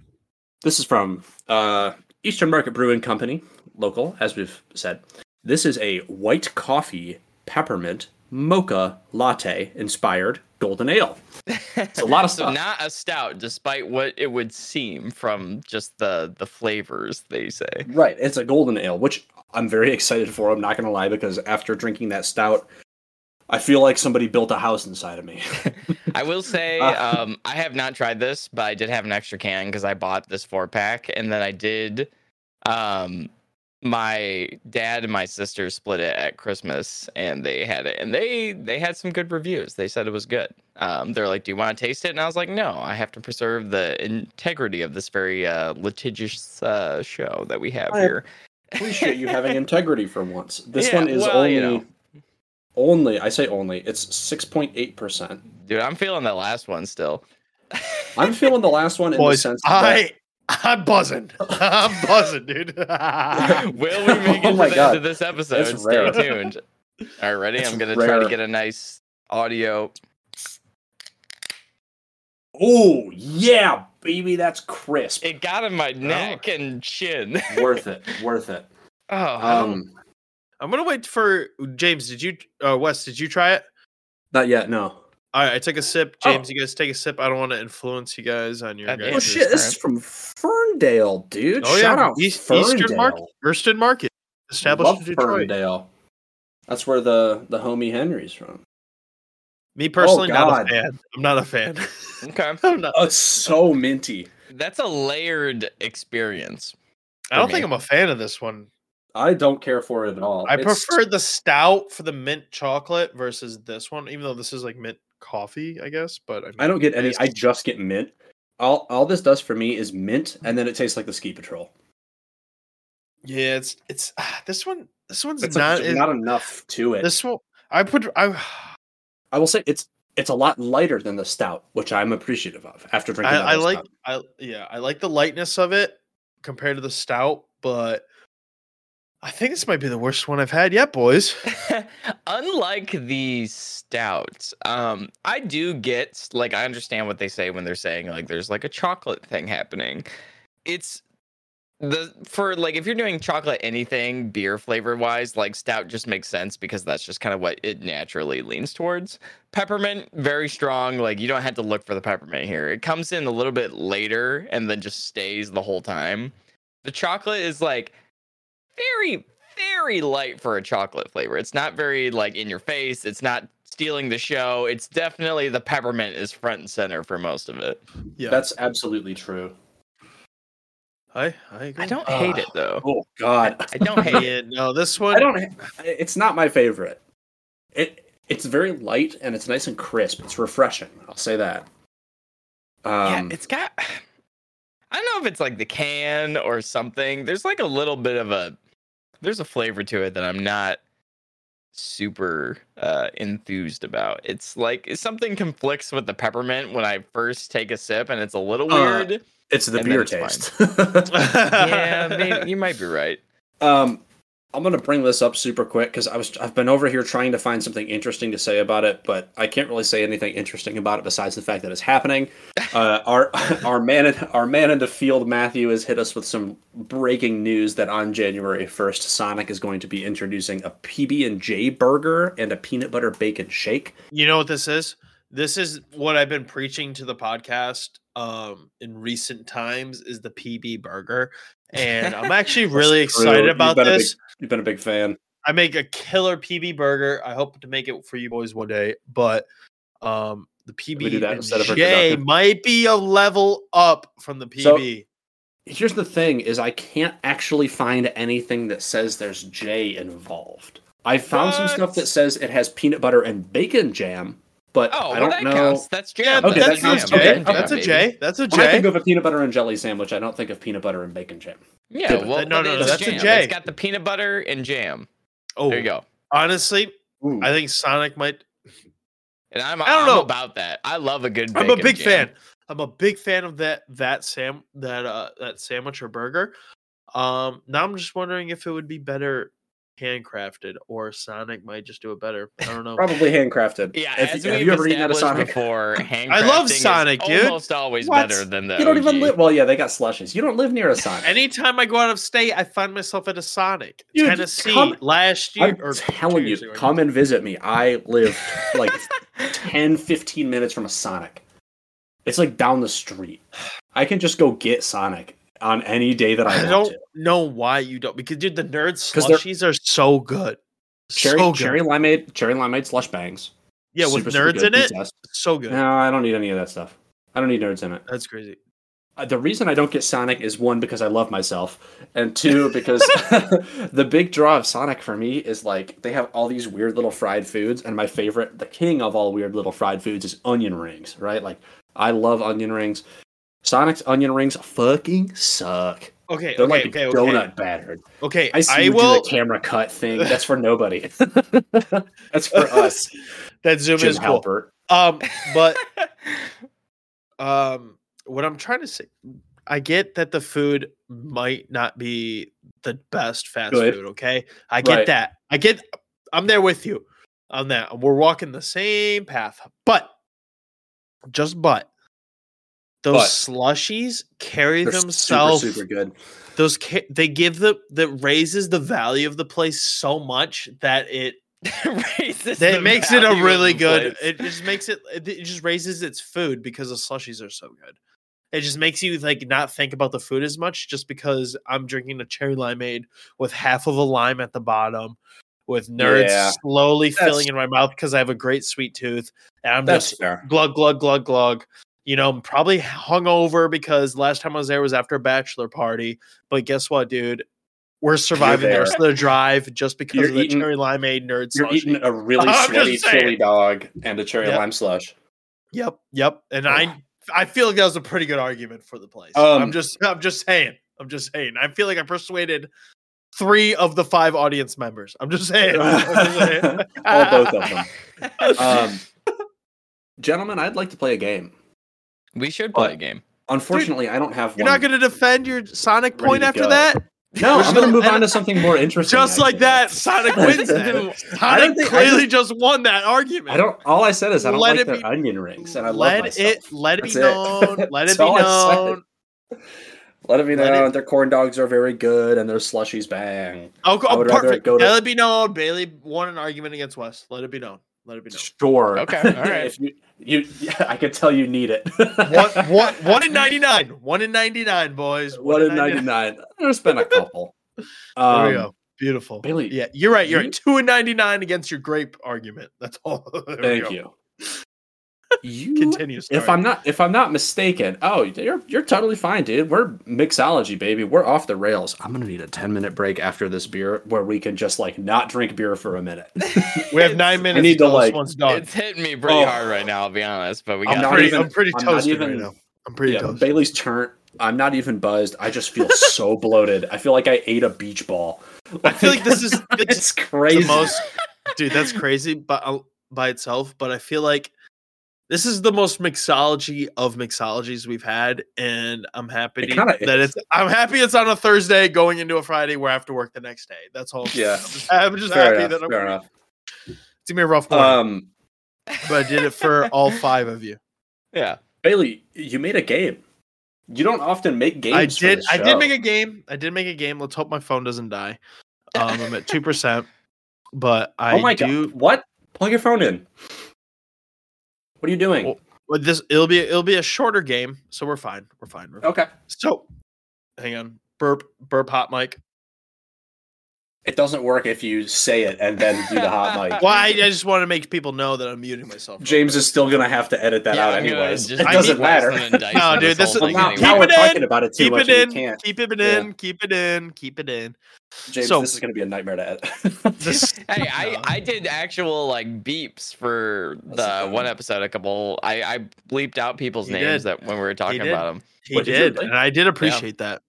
This is from uh, Eastern Market Brewing Company, local, as we've said. This is a white coffee, peppermint, mocha latte inspired golden ale. It's a lot of stuff. So not a stout, despite what it would seem from just the, the flavors they say. Right. It's a golden ale, which I'm very excited for. I'm not going to lie, because after drinking that stout, I feel like somebody built a house inside of me. I will say, uh, um, I have not tried this, but I did have an extra can because I bought this four pack. And then I did, um, my dad and my sister split it at Christmas, and they had it, and they, they had some good reviews. They said it was good. Um, they're like, do you want to taste it? And I was like, no, I have to preserve the integrity of this very, uh, litigious, uh, show that we have I here. Appreciate you having integrity for once. This yeah, one is well, only... You know, Only, I say only, it's six point eight percent. Dude, I'm feeling the last one still. I'm feeling the last one in Boys, the sense I, that... I'm buzzing. I'm buzzing, dude. Will we make it oh to the God. end of this episode? It's Stay rare. tuned. All right, ready? It's I'm going to try to get a nice audio. Oh, yeah, baby, that's crisp. It got in my neck oh. and chin. Worth it, worth it. Oh, um... I'm going to wait for James. Did you, uh, Wes, did you try it? Not yet. No. All right. I took a sip. James, oh. you guys take a sip. I don't want to influence you guys on your. Oh shit. Crap. This is from Ferndale, dude. Oh, Shout yeah. out. East, Ferndale. Eastern Market. Eastern Market. Established Love in Detroit. Ferndale. That's where the, the homie Henry's from. Me personally, oh, not a fan. I'm not a fan. Okay. I'm not. Oh, it's so minty. That's a layered experience. I don't me. think I'm a fan of this one. I don't care for it at all. I it's... prefer the stout for the mint chocolate versus this one, even though this is like mint coffee, I guess. But I, mean, I don't get any. I just get mint. All all this does for me is mint, and then it tastes like the Ski Patrol. Yeah, it's it's uh, this one. This one's it's not like, it, not enough to it. This one, I put. I I will say it's it's a lot lighter than the stout, which I'm appreciative of after drinking. I, I like. I, yeah, I like the lightness of it compared to the stout, but. I think this might be the worst one I've had yet, boys. Unlike the stouts, um, I do get, like, I understand what they say when they're saying, like, there's, like, a chocolate thing happening. It's the, for, like, if you're doing chocolate anything, beer flavor-wise, like, stout just makes sense because that's just kind of what it naturally leans towards. Peppermint, very strong. Like, you don't have to look for the peppermint here. It comes in a little bit later and then just stays the whole time. The chocolate is, like... Very, very light for a chocolate flavor. It's not very, like, in your face. It's not stealing the show. It's definitely the peppermint is front and center for most of it. Yeah, that's absolutely true. I I, agree. I don't uh, hate it, though. Oh, God. I, I don't hate it. No, this one... I don't... It's not my favorite. It It's very light, and it's nice and crisp. It's refreshing. I'll say that. Um, yeah, it's got... I don't know if it's, like, the can or something. There's, like, a little bit of a... There's a flavor to it that I'm not super uh, enthused about. It's, like, something conflicts with the peppermint when I first take a sip, and it's a little uh, weird. It's the beer it's taste. Yeah, maybe, you might be right. Um, I'm going to bring this up super quick, because I was, I've been over here trying to find something interesting to say about it, but I can't really say anything interesting about it besides the fact that it's happening. Uh, our our man in, our man in the field, Matthew, has hit us with some breaking news that on January first, Sonic is going to be introducing a P B and J burger and a peanut butter bacon shake. You know what this is? This is what I've been preaching to the podcast um, in recent times is the P B burger. And I'm actually really excited true. about you've this. Big, you've been a big fan. I make a killer P B burger. I hope to make it for you boys one day. But um, the P B and J might be a level up from the P B. So, here's the thing is I can't actually find anything that says there's J involved. I found what? some stuff that says it has peanut butter and bacon jam. But oh, I don't well, that know. Counts. That's jam. Yeah, okay, that's, that that's, jam. Okay. Oh, that's a J. That's a J. When I think of a peanut butter and jelly sandwich, I don't think of peanut butter and bacon jam. Yeah, yeah well, that, no, no, no, that's jam. a J. It's got the peanut butter and jam. Oh, there you go. Honestly, Ooh. I think Sonic might. And I'm, I don't I'm know about that. I love a good. I'm a big jam. fan. I'm a big fan of that that sam that uh that sandwich or burger. Um, now I'm just wondering if it would be better handcrafted, or Sonic might just do it better. I don't know. Probably handcrafted. Yeah, if, as have you ever eaten at a Sonic before? I love Sonic, dude. Almost always what? better than the. You don't O G. Even live. Well, yeah, they got slushies. You don't live near a Sonic. Anytime I go out of state, I find myself at a Sonic. Dude, Tennessee come, last year. I'm or telling you, years, come and visit me. I live like ten, fifteen minutes from a Sonic. It's like down the street. I can just go get Sonic on any day that I, I want don't to. Know why you don't, because dude, the nerd slushies are so good. Cherry, so good. Cherry limeade, cherry limeade slush bangs. Yeah, super, with nerds in it, it's so good. No, I don't need any of that stuff. I don't need nerds in it. That's crazy. Uh, the reason I don't get Sonic is one, because I love myself, and two, because the big draw of Sonic for me is like they have all these weird little fried foods, and my favorite, the king of all weird little fried foods, is onion rings. Right, like I love onion rings. Sonic's onion rings fucking suck. Okay, they're okay, like okay, donut okay. battered. Okay, I, see I you will do the camera cut thing. That's for nobody. That's for us. That zoom Jim is Halpert. Cool. Um, but um, what I'm trying to say, I get that the food might not be the best fast Good. food. Okay, I get right. that. I get. I'm there with you on that. We're walking the same path, but just but. Those but slushies carry themselves. Super, super good. Those ca- they give the that raises the value of the place so much that it raises. That it makes it a really good. Place. It just makes it. It just raises its food because the slushies are so good. It just makes you like not think about the food as much, just because I'm drinking a cherry limeade with half of a lime at the bottom, with nerds yeah. slowly that's, filling in my mouth because I have a great sweet tooth, and I'm just fair. glug glug glug glug. You know, I'm probably hungover because last time I was there was after a bachelor party. But guess what, dude? We're surviving the rest of the drive just because you're of the eating, cherry limeade nerd you're slush. You're eating a really I'm sweaty chili dog and a cherry yep. lime slush. Yep, yep. And oh. I I feel like that was a pretty good argument for the place. Um, I'm just I'm just saying. I'm just saying. I feel like I persuaded three of the five audience members. I'm just saying. I'm just saying. All both of them. Um, gentlemen, I'd like to play a game. We should play but, a game. Unfortunately, dude, I don't have one. You're not going to defend your Sonic point after go. that? No, I'm going to move on to something more interesting. Just like that, Sonic wins that. Sonic clearly just, just won that argument. I don't. All I said is I don't let like their be, onion rings, and I love myself. It, let it That's be known. It. Let it be known. Let it be known. It. Their corn dogs are very good, and their slushies bang. Oh, oh perfect. Go to, let it be known. Bailey won an argument against Wes. Let it be known. Let it be known. Sure. Okay. All right. If you, you, yeah, I can tell you need it. What? What? One in ninety nine. One in ninety nine, boys. One, one in ninety nine. There's been a couple. Um, there we go. Beautiful, Bailey. Yeah, you're right. You're you, right. Two in ninety nine against your grape argument. That's all. Thank you. You continue. Sorry. If I'm not, if I'm not mistaken, oh, you're you're totally fine, dude. We're mixology, baby. We're off the rails. I'm gonna need a ten minute break after this beer, where we can just like not drink beer for a minute. We have nine minutes. I need to like. It's hitting me pretty oh. hard right now. I'll be honest, but we got. I'm, pretty, even, I'm pretty toasted I'm even, right now. I'm pretty yeah, toasted. Bailey's turn. I'm not even buzzed. I just feel so bloated. I feel like I ate a beach ball. Like, I feel like this is it's crazy. The most, dude, that's crazy, but by, by itself. But I feel like. This is the most mixology of mixologies we've had, and I'm happy it that is. it's. I'm happy it's on a Thursday going into a Friday where I have to work the next day. That's all. Yeah, I'm just, I'm just happy enough, that I'm. Fair enough. It's gonna be a rough one, um, but I did it for all five of you. Yeah, Bailey, you made a game. You don't often make games. I did. I did make a game. I did make a game. Let's hope my phone doesn't die. Um, I'm at two percent, but I oh my do. God. What? Plug your phone in. What are you doing? Well, well, this it'll be it'll be a shorter game, so we're fine. We're fine. We're fine. Okay. So, hang on. Burp burp hot mic. It doesn't work if you say it and then do the hot mic. Well, I, I just want to make people know that I'm muting myself. James is still gonna have to edit that yeah, out anyways. Just, it doesn't matter. No, dude. This is now we're talking about it too much. Keep it in. Keep it in. Keep it in. Keep it in. James, so, this is going to be a nightmare to edit. This, hey, no. I, I did actual like beeps for the one episode. A couple, I, I bleeped out people's he names did. that when we were talking about them. He what, did, did and I did appreciate yeah. that.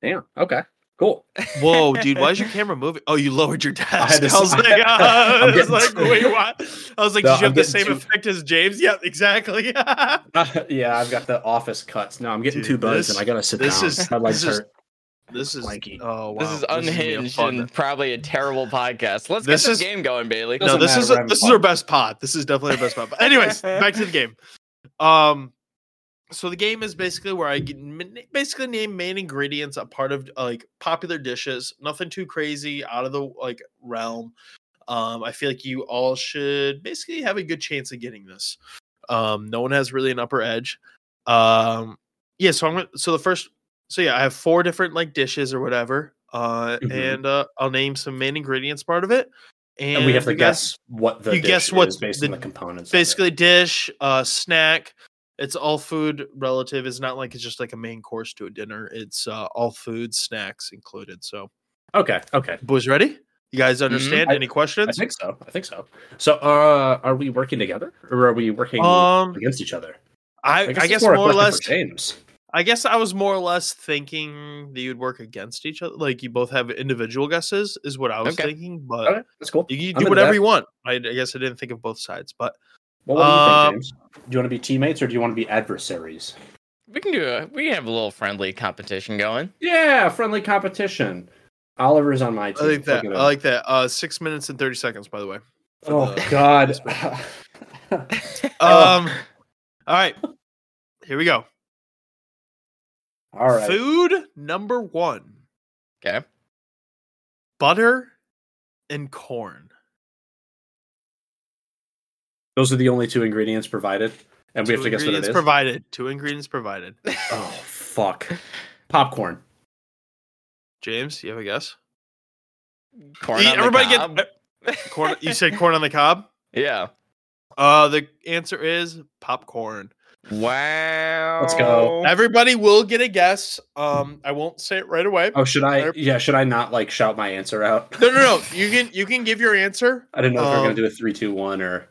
Damn. Okay. Cool. Whoa, dude, why is your camera moving? Oh, you lowered your desk. I, had this, I was like, uh, I was like, wait, what? I was like, no, did you have the same too... effect as James? Yeah, exactly. uh, yeah, I've got the office cuts. No, I'm getting dude, too buzzed, this, and I gotta sit this down. Is, My legs this hurt. Is, This is Lanky. Oh wow. This is unhinged this and probably a terrible podcast. Let's this get this is, game going, Bailey. No, this is a, this is our best pod. This is definitely our best pod. But anyways, back to the game. Um, so the game is basically where I basically name main ingredients, a part of like popular dishes. Nothing too crazy, out of the like realm. Um, I feel like you all should basically have a good chance of getting this. Um, no one has really an upper edge. Um, yeah. So I'm gonna, so the first. So yeah, I have four different like dishes or whatever, uh, mm-hmm. and uh, I'll name some main ingredients part of it, and, and we have to guess, guess what the you dish guess what is based the, on the components. Basically, dish, uh, snack. It's all food relative. It's not like it's just like a main course to a dinner. It's uh, all food, snacks included. So okay, okay, boys, ready? You guys understand? Mm-hmm. Any I, questions? I think so. I think so. So uh, are we working together or are we working um, against each other? I, I guess, I guess more, more or less. Games. I guess I was more or less thinking that you'd work against each other. Like you both have individual guesses is what I was okay. thinking, but okay. That's cool. You, you do whatever you want. I, I guess I didn't think of both sides, but well, what um, do you think, James? Do you want to be teammates or do you want to be adversaries? We can do a, we can have a little friendly competition going. Yeah. Friendly competition. Oliver's on my team. I like that. I like that. Uh, six minutes and thirty seconds, by the way. Oh the, God. um, all right, here we go. All right. Food number one. Okay. Butter and corn. Those are the only two ingredients provided, and we two have to guess what it is. Provided. Two ingredients provided. Oh fuck! Popcorn. James, you have a guess? Corn. You, on everybody the cob. Get uh, corn. You said corn on the cob. Yeah. Uh, the answer is popcorn. Wow. Let's go. Everybody will get a guess. Um, I won't say it right away. Oh, should I? Yeah, should I not like shout my answer out? No, no, no. You can you can give your answer. I didn't know um, if we were gonna do a three, two, one or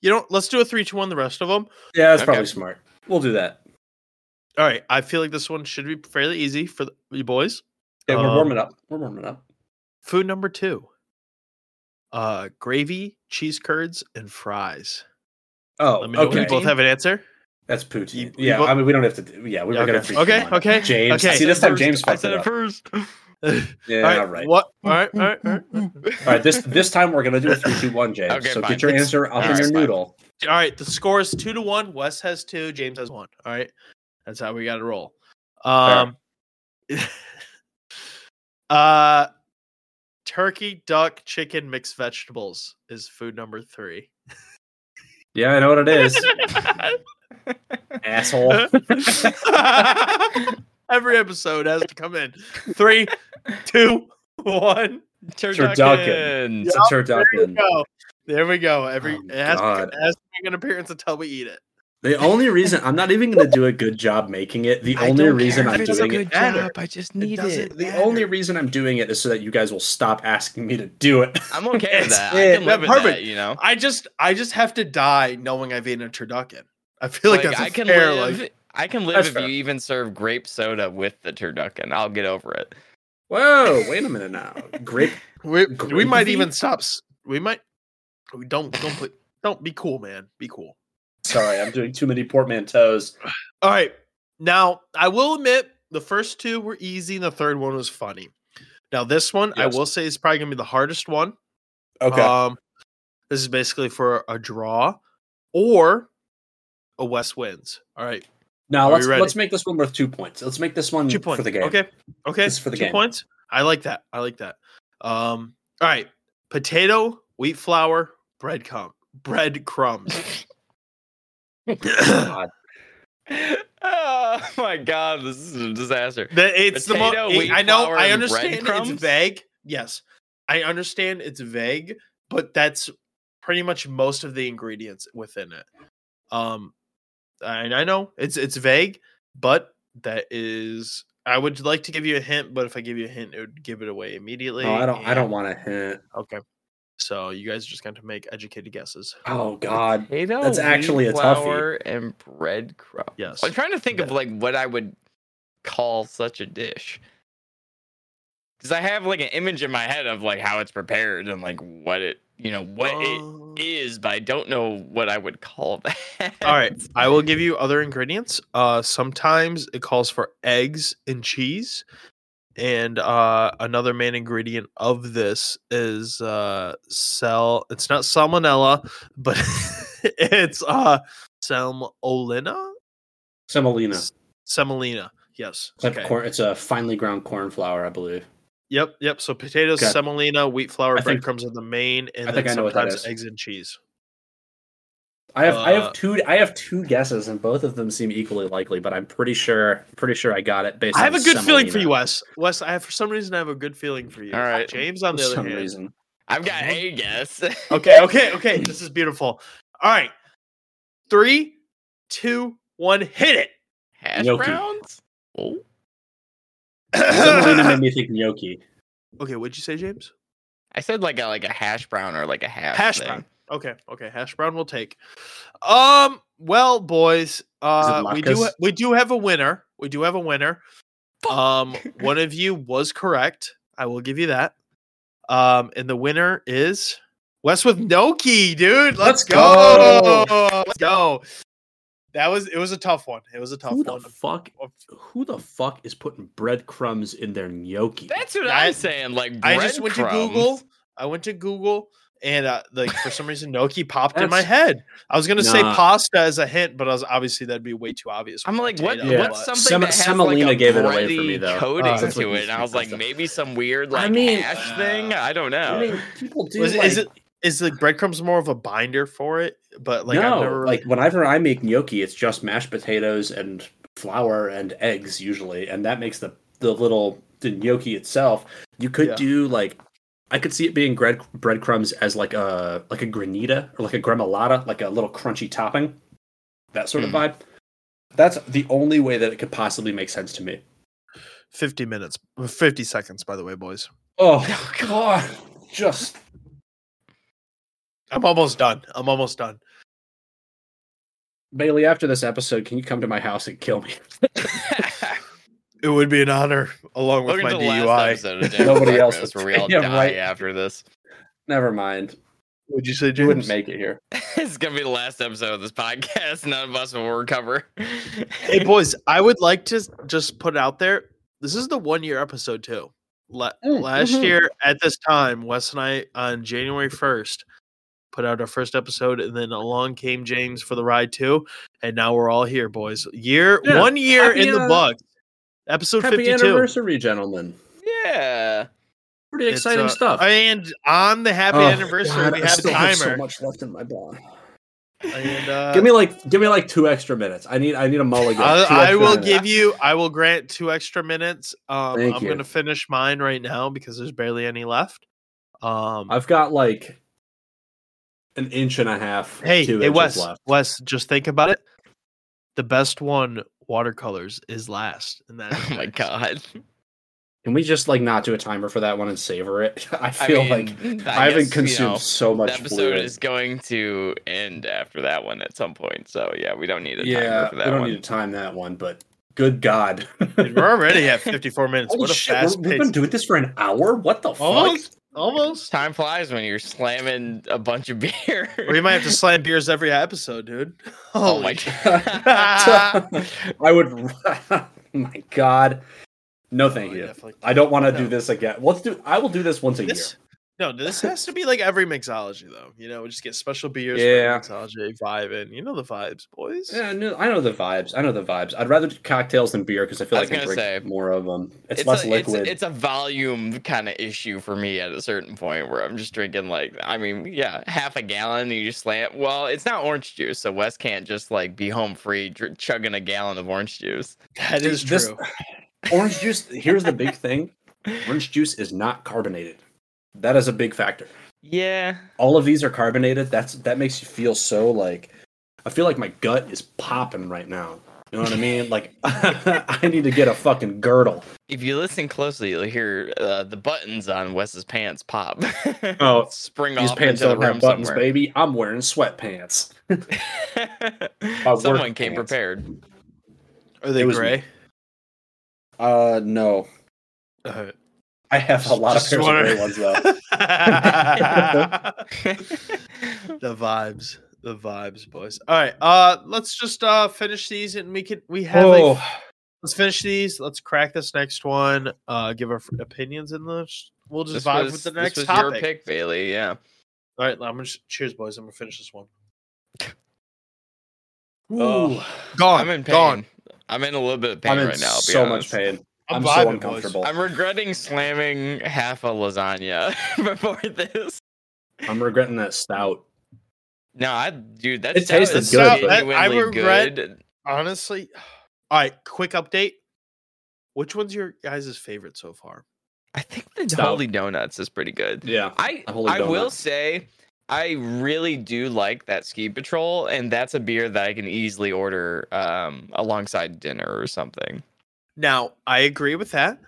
you know, let's do a three, two, one, the rest of them. Yeah, that's okay. Probably smart. We'll do that. All right. I feel like this one should be fairly easy for the, you boys. Yeah, we're um, warming up. We're warming up. Food number two. Uh gravy, cheese curds, and fries. Oh, let me know okay. If you both have an answer. That's poutine. You, yeah, you both... I mean, we don't have to. Yeah, we yeah, were okay. gonna. Okay, one. Okay, James. Okay. See, this time James fucked it up. First. Yeah, all right. What? All right, all right, all right. All right. This this time we're gonna do a three, two, one, James. Okay, so fine. Get your it's, answer up in right, your noodle. Fine. All right. The score is two to one. Wes has two. James has one. All right. That's how we got to roll. Um. uh, turkey, duck, chicken, mixed vegetables is food number three. Yeah, I know what it is. Asshole. Every episode has to come in. Three, two, one. Turducken. turducken. It's yep, a turducken. There we go. There we go. Every oh, it has to, it has to make an appearance until we eat it. The only reason I'm not even going to do a good job making it. The I only reason I'm doing it. Job, I just need it. it. The matter. only reason I'm doing it is so that you guys will stop asking me to do it. I'm okay with that. It. I can live with that, you know. I just, I just have to die knowing I've eaten a turducken. I feel like, like that's I can fair, live. Like, I can live if fair. You even serve grape soda with the turducken. I'll get over it. Whoa! Wait a minute now. Grape. we, we might even stop. We might. We don't. Don't put. Don't be cool, man. Be cool. Sorry, I'm doing too many portmanteaus. All right. Now, I will admit the first two were easy and the third one was funny. Now, this one, yes. I will say, is probably going to be the hardest one. Okay. Um, this is basically for a draw or a West wins. All right. Now, let's let's make this one worth two points. Let's make this one two points. For the game. Okay. Okay. This is for the two game. Two points. I like that. I like that. Um. All right. Potato, wheat flour, bread crumb, bread crumbs. God. Oh my God, this is a disaster. The, it's Potato, the mo- it, I know I understand it's vague. Yes. I understand it's vague, but that's pretty much most of the ingredients within it. Um and I know it's it's vague, but that is I would like to give you a hint, but if I give you a hint, it would give it away immediately. Oh, I don't and, I don't want a hint. Okay. So you guys just got to make educated guesses. Oh God, potato, that's actually a toughie. And bread crumb. Yes, I'm trying to think yeah. of like what I would call such a dish because I have like an image in my head of like how it's prepared and like what it, you know, what uh... it is, but I don't know what I would call that. All right, I will give you other ingredients. Uh, sometimes it calls for eggs and cheese. And uh, another main ingredient of this is uh, sal. It's not salmonella, but it's uh, salmolina. Semolina. Semolina. Yes. It's, okay. like corn, it's a finely ground corn flour, I believe. Yep. Yep. So potatoes, okay. semolina, wheat flour, breadcrumbs are the main, and I then sometimes eggs and cheese. I have uh, I have two I have two guesses, and both of them seem equally likely, but I'm pretty sure pretty sure I got it. Based I have on a good semolina. feeling for you, Wes. Wes, I have for some reason I have a good feeling for you. All right, James. On the for other some hand, reason. I've got a guess. okay, okay, okay. This is beautiful. All right, three, two, one, hit it. Hash gnocchi. browns. Oh. Semolina made me think gnocchi. Okay, what'd you say, James? I said like a like a hash brown or like a hash. Hash brown. Okay, okay, hash brown will take. Um, well, boys, uh, we do ha- we do have a winner. We do have a winner. Um, one of you was correct. I will give you that. Um, and the winner is Wes with Noki, dude. Let's, Let's go. go. Let's go. That was it. Was a tough one. It was a tough who one. Who the fuck? Who the fuck is putting breadcrumbs in their gnocchi? That's what I, I'm saying. Like, bread I just went crumbs. to Google. I went to Google. And uh, like for some reason, gnocchi popped That's, in my head. I was gonna nah. say pasta as a hint, but I was obviously that'd be way too obvious. I'm like, what? Yeah. What's something Sem- that has Semolina like a gave it away for me though? Coating uh, to it, and I was like, maybe some weird like I mean, ash uh, thing. I don't know. I mean, people do. Is, like, is it is the breadcrumbs more of a binder for it? But like, no, I've never really... like whenever I make gnocchi, it's just mashed potatoes and flour and eggs usually, and that makes the the little the gnocchi itself. You could yeah. do like. I could see it being bread breadcrumbs as like a like a granita or like a gremolata, like a little crunchy topping, that sort of mm. vibe. That's the only way that it could possibly make sense to me. Fifty minutes, fifty seconds, by the way, boys. Oh God, just I'm almost done. I'm almost done. Bailey, after this episode, can you come to my house and kill me? It would be an honor, along with Look my D U I. Nobody else is where we all die right. after this. Never mind. Would you say James? We wouldn't make it here. It's gonna be the last episode of this podcast. None of us will recover. Hey, boys, I would like to just put it out there. This is the one-year episode too. La- mm, last mm-hmm. year at this time, Wes and I on January first put out our first episode, and then along came James for the ride too. And now we're all here, boys. Year yeah. one year Happy, in the uh... books. Episode Happy fifty-two. Happy anniversary, gentlemen. Yeah. Pretty exciting uh, stuff. And on the happy oh, anniversary, God, we I have still a timer. Have so much left in my body. And, uh, give me like give me like two extra minutes. I need I need a mulligan. I, I will minutes. give you I will grant two extra minutes. Um Thank I'm you. gonna finish mine right now because there's barely any left. Um I've got like an inch and a half. Hey, two hey Wes, left. Wes, just think about it. The best one watercolors is last, and that oh my god, can we just like not do a timer for that one and savor it? I feel I mean, like I, I guess, haven't consumed you know, so much. The episode fluid. is going to end after that one at some point, so yeah, we don't need a yeah, timer for that we don't one. Need to time that one, but good god, dude, we're already at fifty-four minutes. Holy what a shit, fast we've been doing this for an hour. What the almost, fuck? Almost time flies when you're slamming a bunch of beer. We might have to slam beers every episode, dude. Oh my god, I would. My god, no, thank oh, you. Definitely. I don't want to no. do this again. Let's do. I will do this once this, a year. No, this has to be like every mixology, though. You know, we just get special beers. Yeah, for mixology vibe, and you know the vibes, boys. Yeah, no, I know the vibes. I know the vibes. I'd rather do cocktails than beer because I feel I like I drink say, more of them. It's, it's less a, liquid. It's, it's a volume kind of issue for me at a certain point where I'm just drinking like, I mean, yeah, half a gallon. And you just slam. Well, it's not orange juice, so Wes can't just like be home free dr- chugging a gallon of orange juice. That Dude, is true. This, orange juice. Here's the big thing: orange juice is not carbonated. That is a big factor. Yeah. All of these are carbonated. That's that makes you feel so like I feel like my gut is popping right now. You know what I mean? Like I need to get a fucking girdle. If you listen closely, you'll hear uh, the buttons on Wes's pants pop. Oh, spring these off pants into don't the room have buttons, somewhere. Baby. I'm wearing sweatpants. Someone came pants. prepared. Are they gray? Me. Uh, no. Uh, I have a lot Just of pairs of gray ones, though. The vibes. The vibes, boys. All right. Uh, let's just uh, finish these, and we can we have oh. a Let's finish these. Let's crack this next one. Uh, give our opinions in the. We'll just this vibe was, with the next this was topic. Your pick, Bailey. Yeah. All right. I'm gonna cheers, boys. I'm gonna finish this one. Ooh, oh, gone. I'm in pain. Gone. I'm in a little bit of pain I'm in right now. So honest. much pain. I'm, I'm so uncomfortable. Boys. I'm regretting slamming half a lasagna before this. I'm regretting that stout. No, I dude, that it stout tasted is good. Stout, I regret. Good. Honestly. All right, quick update. Which one's your guys' favorite so far? I think the Stout. Holy Donuts is pretty good. Yeah. I I will say I really do like that Ski Patrol, and that's a beer that I can easily order um, alongside dinner or something. Now, I agree with that.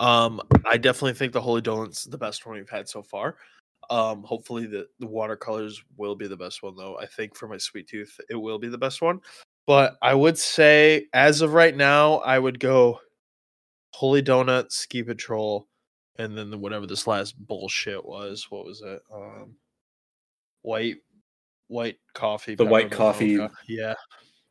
Um, I definitely think the Holy Donut's the best one we've had so far. Um, hopefully the, the watercolors will be the best one, though. I think for my sweet tooth, it will be the best one. But I would say, as of right now, I would go Holy Donut, Ski Patrol, and then the, whatever this last bullshit was. What was it? Um, white, white coffee. The white coffee. Mocha. Yeah.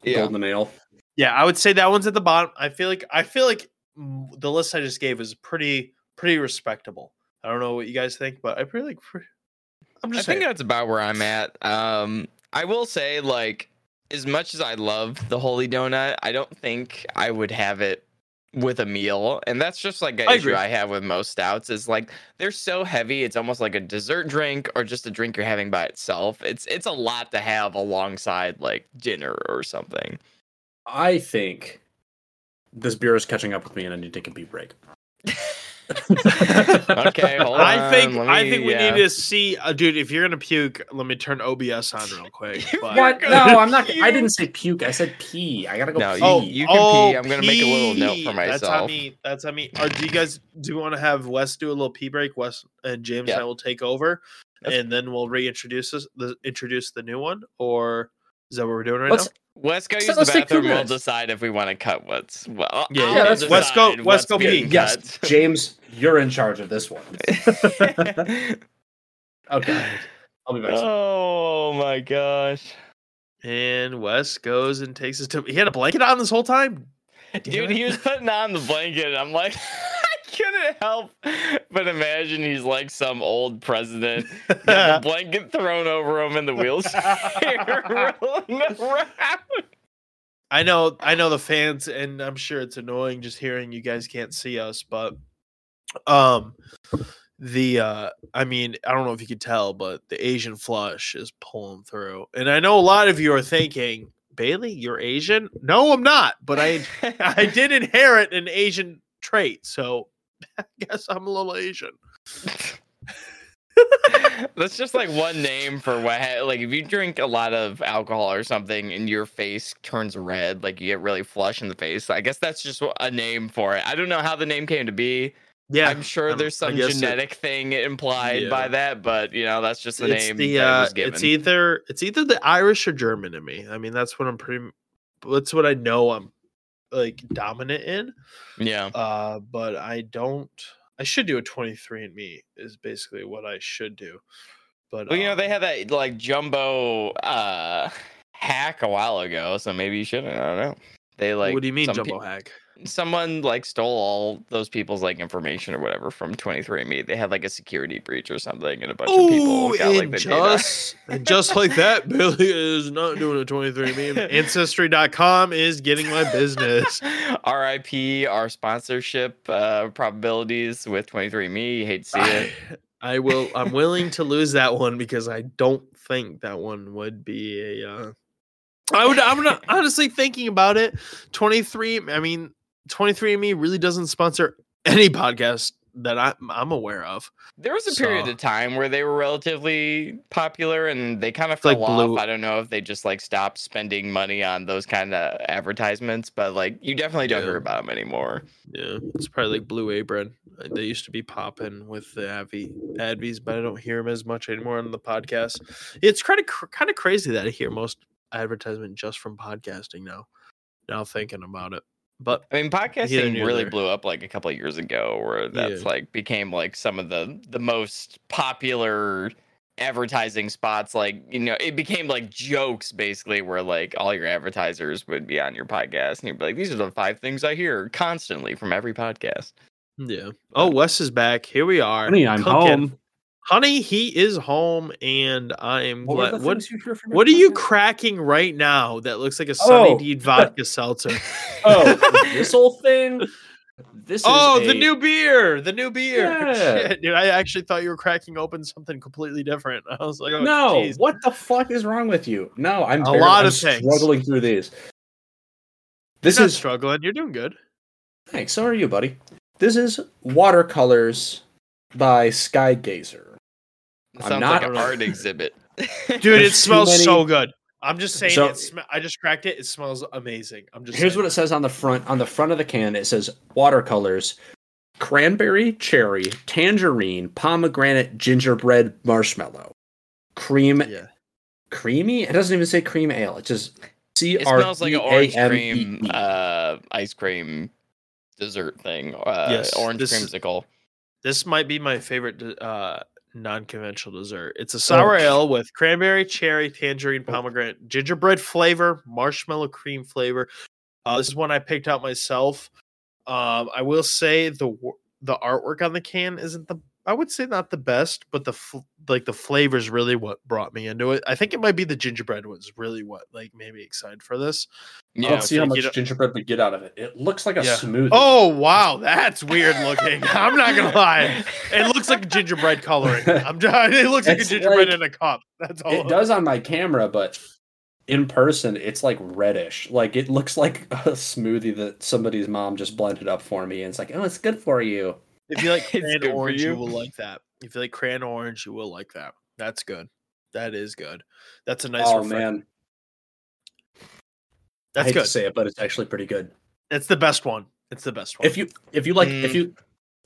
Yeah. Golden Ale. Yeah, I would say that one's at the bottom. I feel like I feel like the list I just gave is pretty pretty respectable. I don't know what you guys think, but I really like. Pretty, I'm just. I saying. think that's about where I'm at. Um, I will say like. As much as I love the Holy Donut, I don't think I would have it with a meal. And that's just like an I issue agree. I have with most stouts is like they're so heavy. It's almost like a dessert drink or just a drink you're having by itself. It's it's a lot to have alongside like dinner or something. I think this beer is catching up with me and I need to take a pee break. okay, hold on. I think me, I think we yeah. need to see, uh, dude. If you're gonna puke, let me turn O B S on real quick. But... What? No, I'm not. Puke. I didn't say puke. I said pee. I gotta go. No, pee. Oh, you can oh, pee. I'm gonna pee. make a little note for myself. That's on me. That's on me. Uh, do you guys do want to have Wes do a little pee break? Wes and James yeah. and I will take over, That's... and then we'll reintroduce this, the, introduce the new one. Or is that what we're doing right Let's... now? Wes go use the bathroom. We'll decide if we want to cut what's well. Yeah, yeah that's Wes go. Wes go pee. Yes, James, you're in charge of this one. Okay, I'll be back. Oh my gosh! And Wes goes and takes his. T- he had a blanket on this whole time, dude. He was putting on the blanket. I'm like. Couldn't help but imagine he's like some old president, got a blanket thrown over him in the wheelchair, rolling around. I know, I know the fans, and I'm sure it's annoying just hearing you guys can't see us, but um, the uh, I mean, I don't know if you could tell, but the Asian flush is pulling through, and I know a lot of you are thinking, Bailey, you're Asian? No, I'm not, but I I did inherit an Asian trait, so. I guess I'm a little Asian. That's just like one name for what, ha- like if you drink a lot of alcohol or something and your face turns red, like you get really flush in the face. I guess that's just a name for it. I don't know how the name came to be. Yeah, I'm sure I'm, there's some genetic it, thing implied yeah. by that, but you know that's just the it's name. The, uh, that was given. It's either it's either the Irish or German in me. I mean, that's what I'm pretty. That's what I know. I'm. like dominant in yeah uh but I don't I should do a twenty-three and me is basically what I should do, but well, you um, know they had that like jumbo uh hack a while ago, so maybe you shouldn't. I don't know. They like what do you mean jumbo pe- hack? Someone like stole all those people's like information or whatever from twenty-three and me. They had like a security breach or something, and a bunch Ooh, of people got like the just, data. And just like that, Billy is not doing a twenty-three and me. Ancestry dot com is getting my business. R I P our sponsorship uh, probabilities with twenty-three and me. You hate to see it. I, I will. I'm willing to lose that one because I don't think that one would be a. Uh, I would. I'm not honestly thinking about it. twenty-three. I mean. twenty-three and me really doesn't sponsor any podcast that I, I'm aware of. There was a so. period of time where they were relatively popular and they kind of fell like off. Blue. I don't know if they just like stopped spending money on those kind of advertisements, but like you definitely don't yeah. hear about them anymore. Yeah, it's probably like Blue Apron. They used to be popping with the Advi, Advies, but I don't hear them as much anymore on the podcast. It's kind of kind of crazy that I hear most advertisement just from podcasting now. Now thinking about it. But I mean, podcasting really there. blew up like a couple of years ago, where that's yeah. like became like some of the the most popular advertising spots, like, you know, it became like jokes basically, where like all your advertisers would be on your podcast and you'd be like, these are the five things I hear constantly from every podcast. Yeah. Oh, Wes is back. Here we are. Honey, I'm cooking. Home. Honey, he is home, and I am what glad. What, what are you cracking right now that looks like a Sunny oh. D vodka seltzer? Oh, this whole thing? This oh, is the a... new beer. The new beer. Yeah. Shit, dude, I actually thought you were cracking open something completely different. I was like, oh, no, geez. What the fuck is wrong with you? No, I'm, a lot I'm of struggling things. Through these. This You're is struggling. You're doing good. Thanks. So are you, buddy. This is Watercolors by Skygazer. It sounds I'm not... like an art exhibit. Dude, it smells many... so good. I'm just saying, so, it sm- I just cracked it. It smells amazing. I'm just. Here's saying. What it says on the front. On the front of the can, it says watercolors, cranberry, cherry, tangerine, pomegranate, gingerbread, marshmallow, cream, yeah. creamy. It doesn't even say cream ale. It just C R E A M E. It smells like an orange cream, uh, ice cream dessert thing. Uh, yes, orange this, creamsicle. This might be my favorite. Uh, non-conventional dessert. It's a sour oh. ale with cranberry, cherry, tangerine, pomegranate, gingerbread flavor, marshmallow cream flavor. Uh, this is one I picked out myself. Um, I will say the the artwork on the can isn't the I would say not the best, but the f- like the flavor is really what brought me into it. I think it might be the gingerbread was really what like made me excited for this. Yeah, let's see how much gingerbread we get out of it. It looks like a yeah. smoothie. Oh wow, that's weird looking. I'm not gonna lie, it looks like gingerbread coloring. I'm just, it looks like it's a gingerbread like, in a cup. That's all. It, it does on my camera, but in person, it's like reddish. Like it looks like a smoothie that somebody's mom just blended up for me, and it's like, oh, it's good for you. If you like crayon orange, you. you will like that. If you like crayon orange, you will like that. That's good. That is good. That's a nice Oh, refresh. Man. That's I hate good. To say it, but it's actually pretty good. It's the best one. It's the best one. If you if you like mm. if you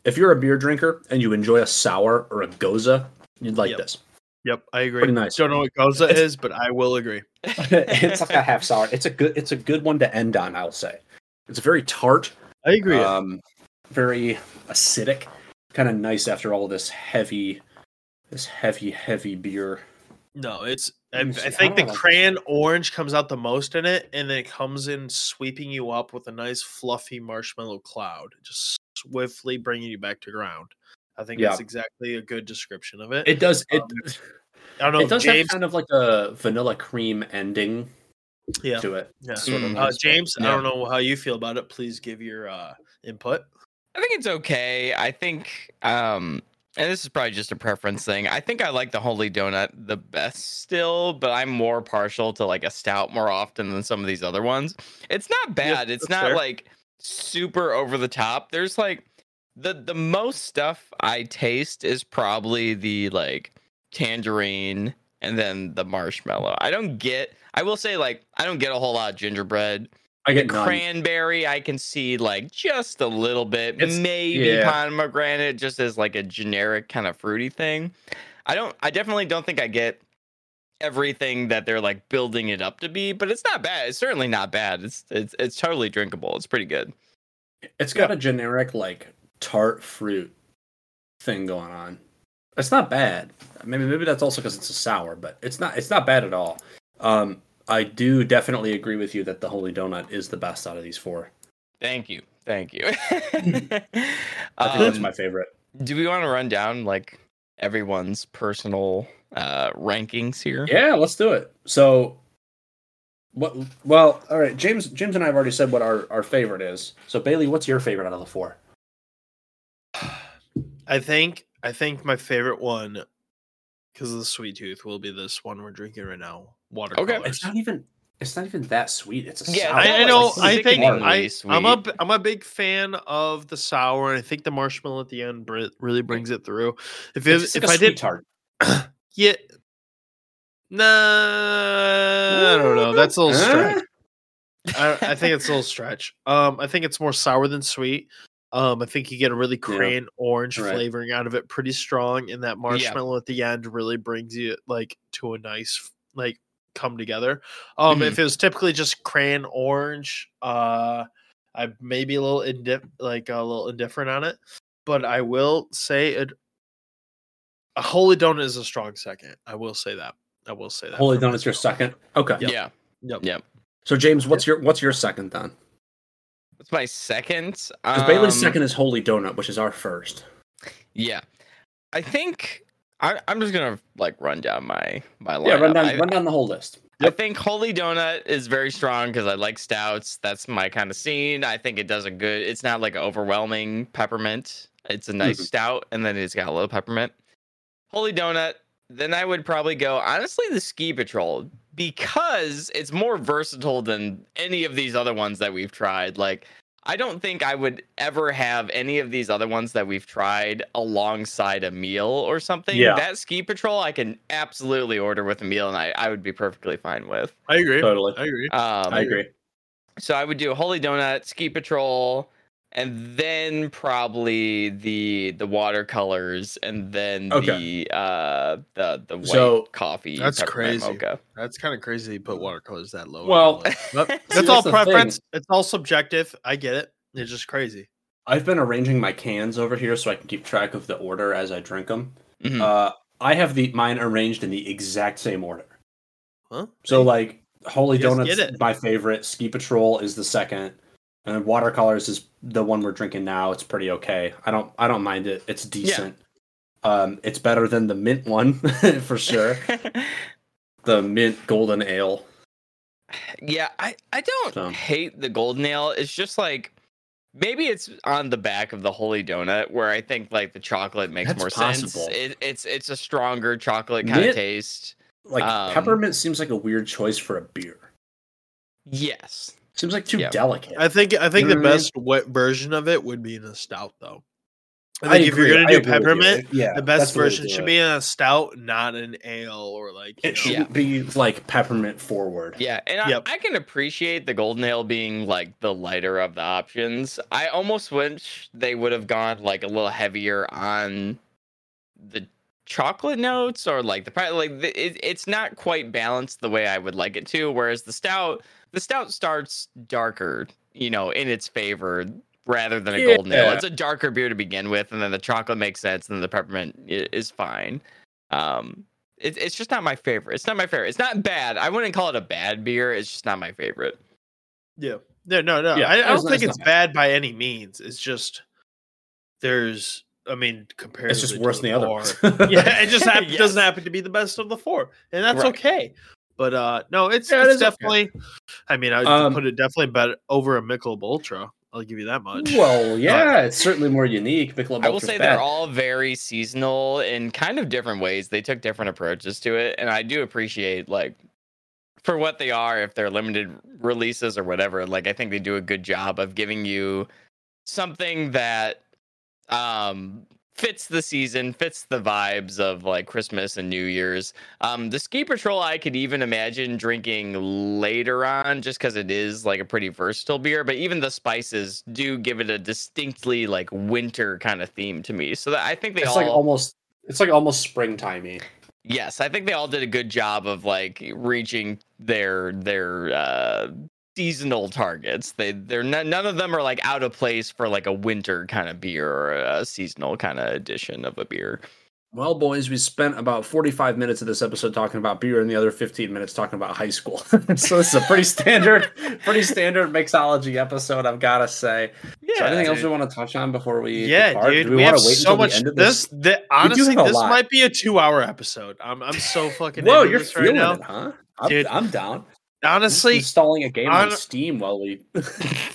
if you're a beer drinker and you enjoy a sour or a goza, you'd like yep. this. Yep, I agree. Pretty nice. Don't know what goza it's, is, but I will agree. It's like a half sour. It's a good it's a good one to end on, I'll say. It's very tart. I agree. Um very acidic, kind of nice after all this heavy this heavy heavy beer. No, it's I, I think I the crayon like orange comes out the most in it, and then it comes in sweeping you up with a nice fluffy marshmallow cloud, just swiftly bringing you back to ground. I think yeah. that's exactly a good description of it. It does it um, I don't know, it does James, have kind of like a vanilla cream ending yeah, to it. Yeah. Sort of mm. uh, James, yeah. I don't know how you feel about it. Please give your uh, input. I think it's okay. I think, um, and this is probably just a preference thing. I think I like the Holy Donut the best still, but I'm more partial to like a stout more often than some of these other ones. It's not bad. Yeah, it's not fair. Like super over the top. There's like the, the most stuff I taste is probably the like tangerine and then the marshmallow. I don't get, I will say like, I don't get a whole lot of gingerbread. I get cranberry. I can see like just a little bit, it's, maybe yeah. pomegranate, just as like a generic kind of fruity thing. I don't. I definitely don't think I get everything that they're like building it up to be, but it's not bad. It's certainly not bad. It's it's it's totally drinkable. It's pretty good. It's got yeah. a generic like tart fruit thing going on. It's not bad. Maybe maybe that's also because it's a sour, but it's not it's not bad at all. Um. I do definitely agree with you that the Holy Donut is the best out of these four. Thank you. Thank you. I think um, that's my favorite. Do we want to run down like everyone's personal uh, rankings here? Yeah, let's do it. So, what? Well, all right. James, James and I have already said what our, our favorite is. So, Bailey, what's your favorite out of the four? I think I think my favorite one, because of the sweet tooth, will be this one we're drinking right now. Watercolors. Okay, it's not even it's not even that sweet. It's a yeah, sour. I, I know. I think I, I'm a I'm a big fan of the sour, and I think the marshmallow at the end really brings it through. If it, if, like if I did tart, yeah, nah, I don't know. That's a little stretch. I, I think it's a little stretch. Um, I think it's more sour than sweet. Um, I think you get a really crayon yeah. orange right. flavoring out of it, pretty strong, and that marshmallow yeah. at the end really brings you like to a nice like. Come together. Um, mm-hmm. If it was typically just crayon orange, uh, I may be a little indif- like a little indifferent on it, but I will say it. A Holy Donut is a strong second. I will say that. I will say that. Holy Donut's your second. Okay. Yep. Yeah. Yep. Yep. So James, what's your what's your second then? What's my second? Because um, Bailey's second is Holy Donut, which is our first. Yeah. I think I, I'm just gonna like run down my my lineup. Yeah, run down I, run down the whole list. Yep. I think Holy Donut is very strong because I like stouts. That's my kind of scene. I think it does a good. It's not like an overwhelming peppermint. It's a nice mm-hmm. stout, and then it's got a little peppermint. Holy Donut. Then I would probably go, honestly, the Ski Patrol, because it's more versatile than any of these other ones that we've tried. Like, I don't think I would ever have any of these other ones that we've tried alongside a meal or something. Yeah. That Ski Patrol, I can absolutely order with a meal, and I, I would be perfectly fine with. I agree. Totally. I agree. Um, I agree. So I would do Holy Donut, Ski Patrol, and then probably the the watercolors, and then okay. the uh the the white so, coffee. That's crazy. Mocha. That's kind of crazy to put watercolors that low. Well, that that's, that's all preference. Thing. It's all subjective. I get it. It's just crazy. I've been arranging my cans over here so I can keep track of the order as I drink them. Mm-hmm. Uh, I have the mine arranged in the exact same order. Huh? So like Holy Donut's my favorite. Ski Patrol is the second. And watercolors is the one we're drinking now. It's pretty okay. I don't I don't mind it. It's decent. Yeah. Um, it's better than the mint one, for sure. The mint golden ale. Yeah, I, I don't so. hate the golden ale. It's just like, maybe it's on the back of the Holy Donut where I think like the chocolate makes That's more possible. sense. It, it's, it's a stronger chocolate kind mint, of taste. Like um, peppermint seems like a weird choice for a beer. Yes. Seems like too yep. delicate. I think I think you know the best I mean? version of it would be in a stout, though. I think I if agree. you're gonna do peppermint, yeah, the best version should be in a stout, not an ale or like it know. shouldn't yeah. be like peppermint forward. Yeah, and yep. I, I can appreciate the golden ale being like the lighter of the options. I almost wish they would have gone like a little heavier on the chocolate notes or like the like the, it, it's not quite balanced the way I would like it to. Whereas the stout. The stout starts darker, you know, in its favor rather than a yeah. golden ale. It's a darker beer to begin with, and then the chocolate makes sense, and the peppermint is fine. Um, it, it's just not my favorite. It's not my favorite. It's not bad. I wouldn't call it a bad beer. It's just not my favorite. Yeah. No, no, no. Yeah. I, I don't it's, think it's, it's bad by any means. It's just there's, I mean, compared. It's just worse than the other. Yeah, it just happen, yes. doesn't happen to be the best of the four, and that's right. okay. But uh, no, it's, yeah, it's it definitely. Okay. I mean, I'd um, put it definitely better over a Michelob Ultra. I'll give you that much. Well, yeah, uh, it's certainly more unique. Michelob I will Ultra's say bad. They're all very seasonal in kind of different ways. They took different approaches to it, and I do appreciate like for what they are. If they're limited releases or whatever, like I think they do a good job of giving you something that um. fits the season, fits the vibes of like Christmas and New Year's. Um, the Ski Patrol, I could even imagine drinking later on just because it is like a pretty versatile beer, but even the spices do give it a distinctly like winter kind of theme to me. So that, I think they it's all like almost, it's like almost springtimey. Yes. I think they all did a good job of like reaching their, their, uh, seasonal targets. They they're not, none of them are like out of place for like a winter kind of beer or a seasonal kind of edition of a beer. Well, boys, we spent about forty-five minutes of this episode talking about beer and the other fifteen minutes talking about high school. So this is a pretty standard, pretty standard mixology episode, I've got to say. Yeah, so anything dude. else we want to touch on before we Yeah, depart? dude, Do we, we have wait so much. End of this, this the, honestly, this lot. might be a two-hour episode. I'm I'm so fucking. Whoa, you're feeling right now. it, huh? I'm, dude, I'm down. Honestly, installing a game on, on Steam while we,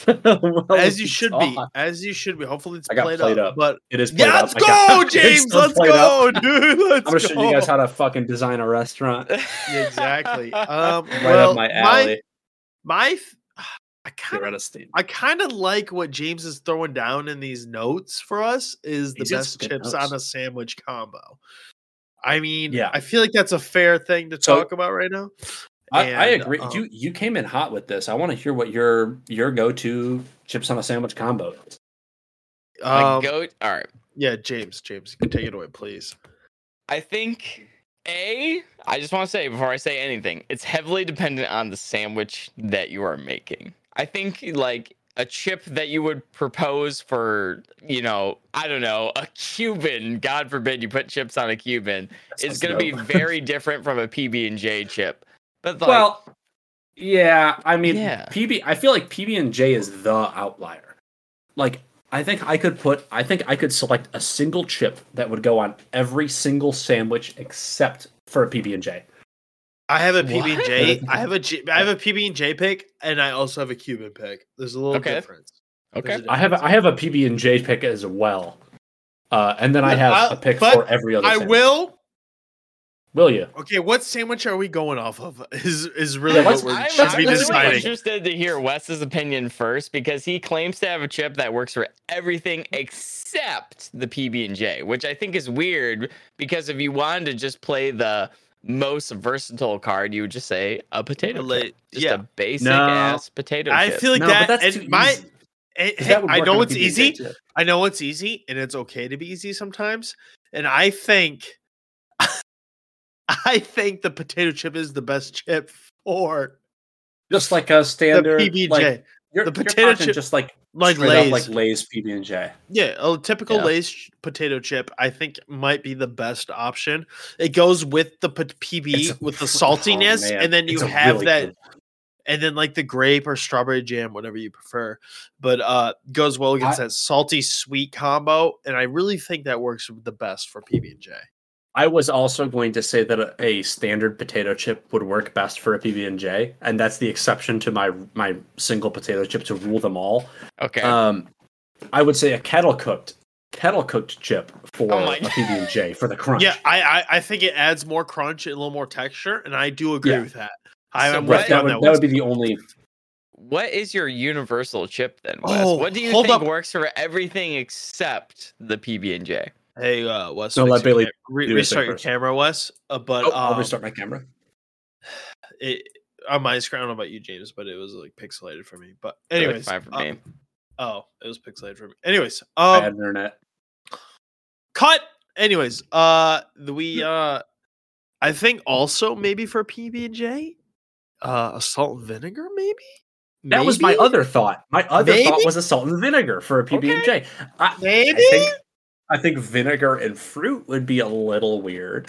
while as you should be, as you should be. Hopefully, it's I got played, played up. up, but it is. Played yeah, let's up. go, got, James. Let's go, up. dude. Let's I'm gonna show you guys how to fucking design a restaurant. Exactly. Um, right well, up my alley. My, my I kind of, I kind of like what James is throwing down in these notes for us. Is the He's best chips notes. on a sandwich combo. I mean, yeah. I feel like that's a fair thing to so, talk about right now. And, I, I agree. Um, you you came in hot with this. I want to hear what your your go-to chips on a sandwich combo is. Um, go, all right. Yeah, James, James, you can take it away, please. I think, A, I just want to say before I say anything, it's heavily dependent on the sandwich that you are making. I think, like, a chip that you would propose for, you know, I don't know, a Cuban, God forbid you put chips on a Cuban, is going to be very different from a P B and J chip. But like, well, yeah, I mean, yeah. P B, I feel like P B and J is the outlier. Like, I think I could put, I think I could select a single chip that would go on every single sandwich except for a P B and J. I have a P B and J. I have a G, I have a P B and J pick, and I also have a Cuban pick. There's a little okay. difference. Okay, difference. I have a, I have a P B and J pick as well, uh, and then I have I'll, a pick for every other. I sandwich. will. Will you? Okay, what sandwich are we going off of? Is is really yeah, what we're I'm, should I'm be really deciding. I'm interested to hear Wes's opinion first because he claims to have a chip that works for everything except the P B and J, which I think is weird because if you wanted to just play the most versatile card, you would just say a potato chip. Just yeah. a basic no. ass potato chip. I feel like no, that, but that's and my, it, hey, that I know it's easy. Chip. I know it's easy, and it's okay to be easy sometimes. And I think, I think the potato chip is the best chip for just like a standard the P B and J. Like, you're, the potato you're chip, just like like Lay's, up, like Lay's P B and J. Yeah, a typical yeah. Lay's potato chip, I think, might be the best option. It goes with the P B a, with the saltiness, oh, and then you it's have really that, good. and then like the grape or strawberry jam, whatever you prefer. But uh, goes well against I, that salty sweet combo, and I really think that works the best for P B and J. I was also going to say that a, a standard potato chip would work best for a P B and J, and that's the exception to my my single potato chip to rule them all. Okay. Um, I would say a kettle cooked kettle cooked chip for oh a P B and J for the crunch. Yeah, I, I I think it adds more crunch and a little more texture, and I do agree yeah. with that. I so what, that, would, that, that would be the only. What is your universal chip then, Wes? Oh, what do you think up. works for everything except the P B and J? Hey, uh, Wes, don't let Bailey re- restart your camera, Wes. Uh, but oh, um, I'll restart my camera. It on my screen. I don't know about you, James, but it was like pixelated for me. But anyways, like fine for um, me. Oh, it was pixelated for me. Anyways, um, bad internet. Cut. Anyways, uh, we uh, I think also maybe for P B and J, uh, a salt and vinegar, maybe. That maybe? was my other thought. My other maybe? thought was a salt and vinegar for a P B and J. Okay. I, maybe. I think I think vinegar and fruit would be a little weird,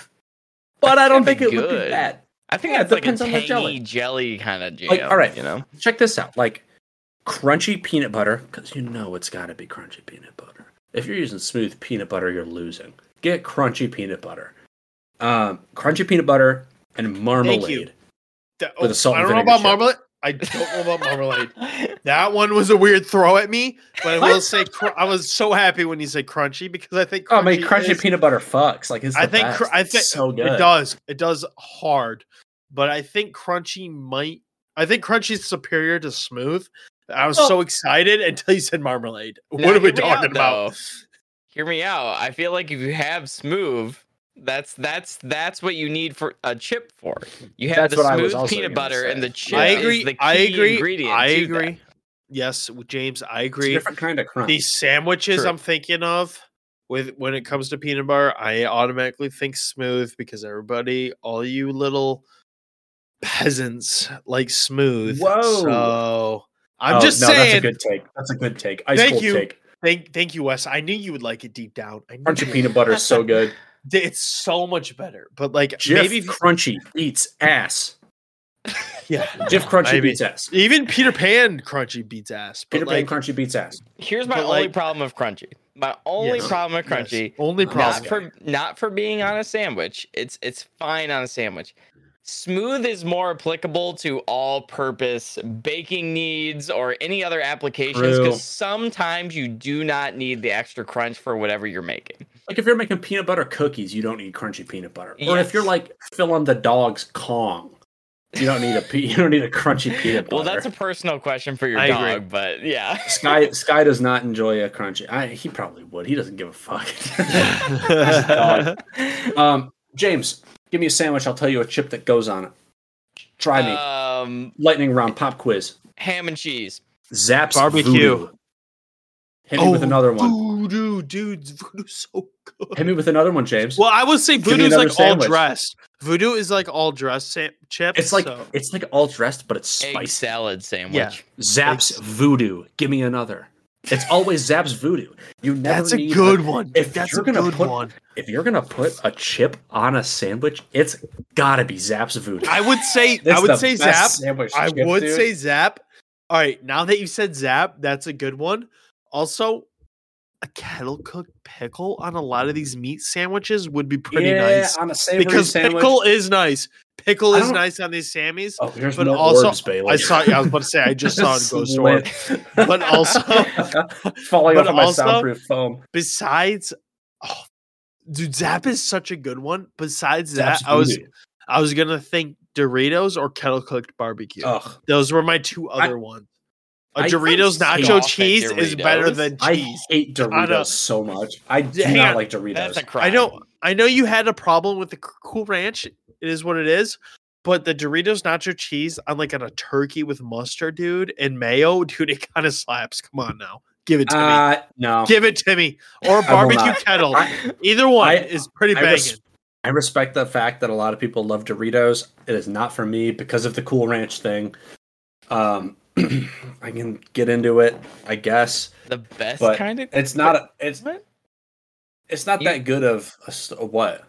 but I don't think it good. would be bad. I think yeah, that's it depends like a tangy on the jelly, jelly kind of jam. Like, all right, you know, check this out. Like crunchy peanut butter, because you know it's got to be crunchy peanut butter. If you're using smooth peanut butter, you're losing. Get crunchy peanut butter, um, crunchy peanut butter and marmalade. That, oh, with a salt I don't and know about chip. marmalade. I don't know about marmalade. That one was a weird throw at me, but I will say cr- I was so happy when you said crunchy because I think crunchy oh, man, crunchy is, peanut butter fucks like it's the I think best. Cr- I think so good. It does. It does hard, but I think crunchy might. I think crunchy is superior to smooth. I was oh. so excited until you said marmalade. What now, are we talking out, about? Though. Hear me out. I feel like if you have smooth. That's that's that's what you need for a chip for. You have that's the smooth peanut butter say. and the chip. I agree. Is the key I agree. Ingredient I agree. That. Yes, James, I agree. It's a different kind of crunch. These sandwiches True. I'm thinking of with when it comes to peanut butter, I automatically think smooth because everybody, all you little peasants, like smooth. Whoa! So I'm oh, just no, saying. That's a good take. That's a good take. Ice thank cold you. Take. Thank, thank you, Wes. I knew you would like it deep down. I knew Crunchy peanut butter is so good. It's so much better, but like Jif maybe Crunchy beats ass. Yeah, Jif Crunchy maybe. beats ass. Even Peter Pan Crunchy beats ass. But Peter like, Pan Crunchy beats ass. Here's my only like, problem with Crunchy. My only yes, problem with Crunchy. Yes, only problem. Not for, not for being on a sandwich. It's it's fine on a sandwich. Smooth is more applicable to all-purpose baking needs or any other applications because sometimes you do not need the extra crunch for whatever you're making. Like if you're making peanut butter cookies, you don't need crunchy peanut butter. Yes. Or if you're like filling the dog's Kong, you don't need a pe- you don't need a crunchy peanut butter. Well, that's a personal question for your I dog, agree. But yeah, Sky Sky does not enjoy a crunchy. I, he probably would. He doesn't give a fuck. dog. Um, James. Give me a sandwich. I'll tell you a chip that goes on it. Try me. Um, Lightning round pop quiz. Ham and cheese. Zapp's barbecue. Voodoo. Hit me oh, with another one. Voodoo. voodoo, dude. Voodoo's so good. Hit me with another one, James. Well, I would say voodoo's like sandwich. all dressed. Voodoo is like all dressed sa- chips. It's like so. it's like all dressed, but it's spicy. Egg salad sandwich. Yeah. Zaps it's... voodoo. Give me another. It's always Zaps voodoo. You never. That's need a good a, one. If that's you're a gonna good put, one. If you're gonna put a chip on a sandwich, it's gotta be Zaps voodoo. I would say. I would say Zap. I chip, would dude. say Zap. All right, now that you said Zap, that's a good one. Also, a kettle cooked pickle on a lot of these meat sandwiches would be pretty yeah, nice. On a savory because sandwich. Pickle is nice. Pickle is nice on these Sammies. Oh, here's but also, orbs, I saw. Yeah, I was about to say I just saw a ghost orb. But also, falling off my soundproof foam. Besides, oh, dude, Zap is such a good one. Besides Zap's that, I was, I was gonna think Doritos or kettle cooked barbecue. Ugh. Those were my two other I, ones. A I Doritos nacho cheese Doritos. is better than cheese. I hate Doritos a, so much. I do not on, like Doritos. That's a crime. I know. I know you had a problem with the Cool Ranch. It is what it is. But the Doritos nacho cheese on like on a turkey with mustard, dude, and mayo, dude, it kind of slaps. Come on now, give it to uh, me. No, give it to me. Or a barbecue kettle. I, Either one I, is pretty I, banging. I res- I respect the fact that a lot of people love Doritos. It is not for me because of the Cool Ranch thing. Um, I can get into it, I guess. The best kind of it's not. A, it's it's not you, that good of a, a what.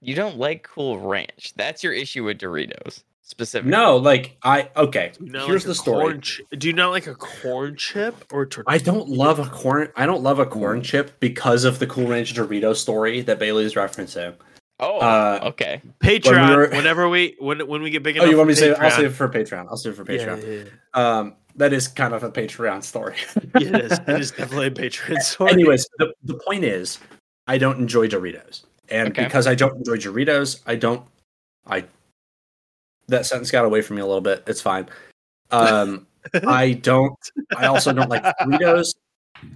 You don't like Cool Ranch. That's your issue with Doritos specifically. No, like I okay. Here's like the story. Corn, do you not like a corn chip or? Tortilla? I don't love a corn. I don't love a corn chip because of the Cool Ranch Doritos story that Bailey's referencing. Oh, uh, okay. Patreon. When we were, whenever we when when we get big enough. Oh, you want me to say? I'll save it for Patreon. I'll save it for Patreon. Yeah, yeah, yeah. Um, that is kind of a Patreon story. Yeah, it is. It is definitely a Patreon story. Anyways, the, the point is, I don't enjoy Doritos, and okay. because I don't enjoy Doritos, I don't. I that sentence got away from me a little bit. It's fine. Um, I don't. I also don't like Doritos,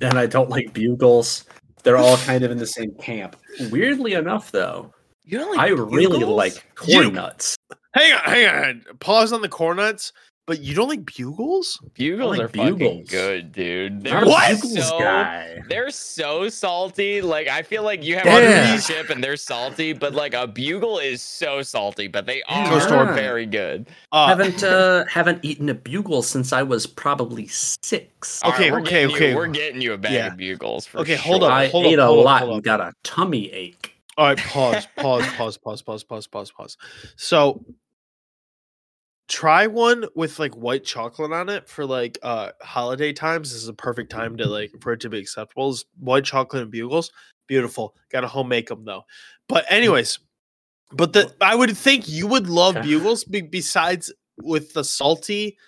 and I don't like Bugles. They're all kind of in the same camp. Weirdly enough, though. You don't like I Bugles? Really like corn you, nuts. Hang on, hang on. Pause on the corn nuts, but you don't like Bugles? Bugles like are Bugles. fucking good, dude. They're what? So, guy. They're so salty. Like I feel like you have yeah. a chip and they're salty, but like a Bugle is so salty, but they are yeah. very good. Uh, haven't uh, haven't eaten a Bugle since I was probably six. Okay, right, okay, okay. You, we're getting you a bag yeah. of Bugles for okay, sure. Hold on. I hold ate up, a hold lot up, and got a tummy ache. All right, pause, pause, pause, pause, pause, pause, pause, pause. So try one with like white chocolate on it for like uh, holiday times. This is a perfect time to like for it to be acceptable. It's white chocolate and Bugles. Beautiful. Gotta home make them though. But anyways, but the I would think you would love Bugles be- besides with the salty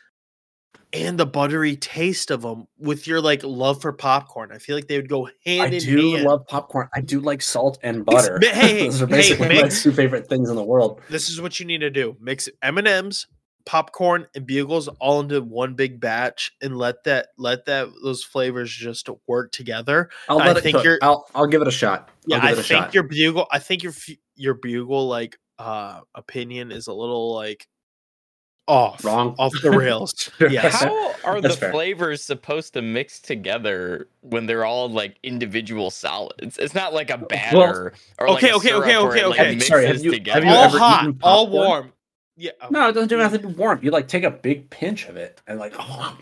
and the buttery taste of them with your like love for popcorn. I feel like they would go hand in hand. I do love popcorn. I do like salt and butter. It's, hey, those are basically hey, mix, my two favorite things in the world. This is what you need to do. Mix M and M's, popcorn, and Bugles all into one big batch and let that let that those flavors just work together. I'll let I it think cook. I'll I'll give it a shot. I'll yeah, give I it a think shot. your bugle I think your your bugle like uh opinion is a little like Off, Wrong. off the rails. Yes. How are That's the fair. flavors supposed to mix together when they're all like individual solids? It's not like a batter well, or like okay, a okay, syrup okay, okay, where it, like, okay. Mixes Sorry, have you, together. Have you all ever hot, eaten popcorn? all warm. Yeah. Oh. No, it doesn't do nothing to be warm. You like take a big pinch of it and like, oh,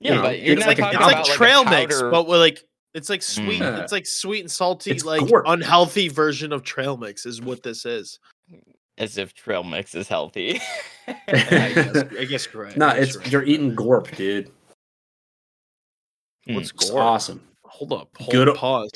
yeah, you know, but you're it's not like talking a, it's about like trail like mix, but with like it's like sweet, mm. it's like sweet and salty, it's like gorgeous. Unhealthy version of trail mix is what this is. As if trail mix is healthy. I guess, I guess correct. No, it's right. You're eating gorp, dude. Mm. What's gorp? It's awesome. Hold up. Hold Good pause.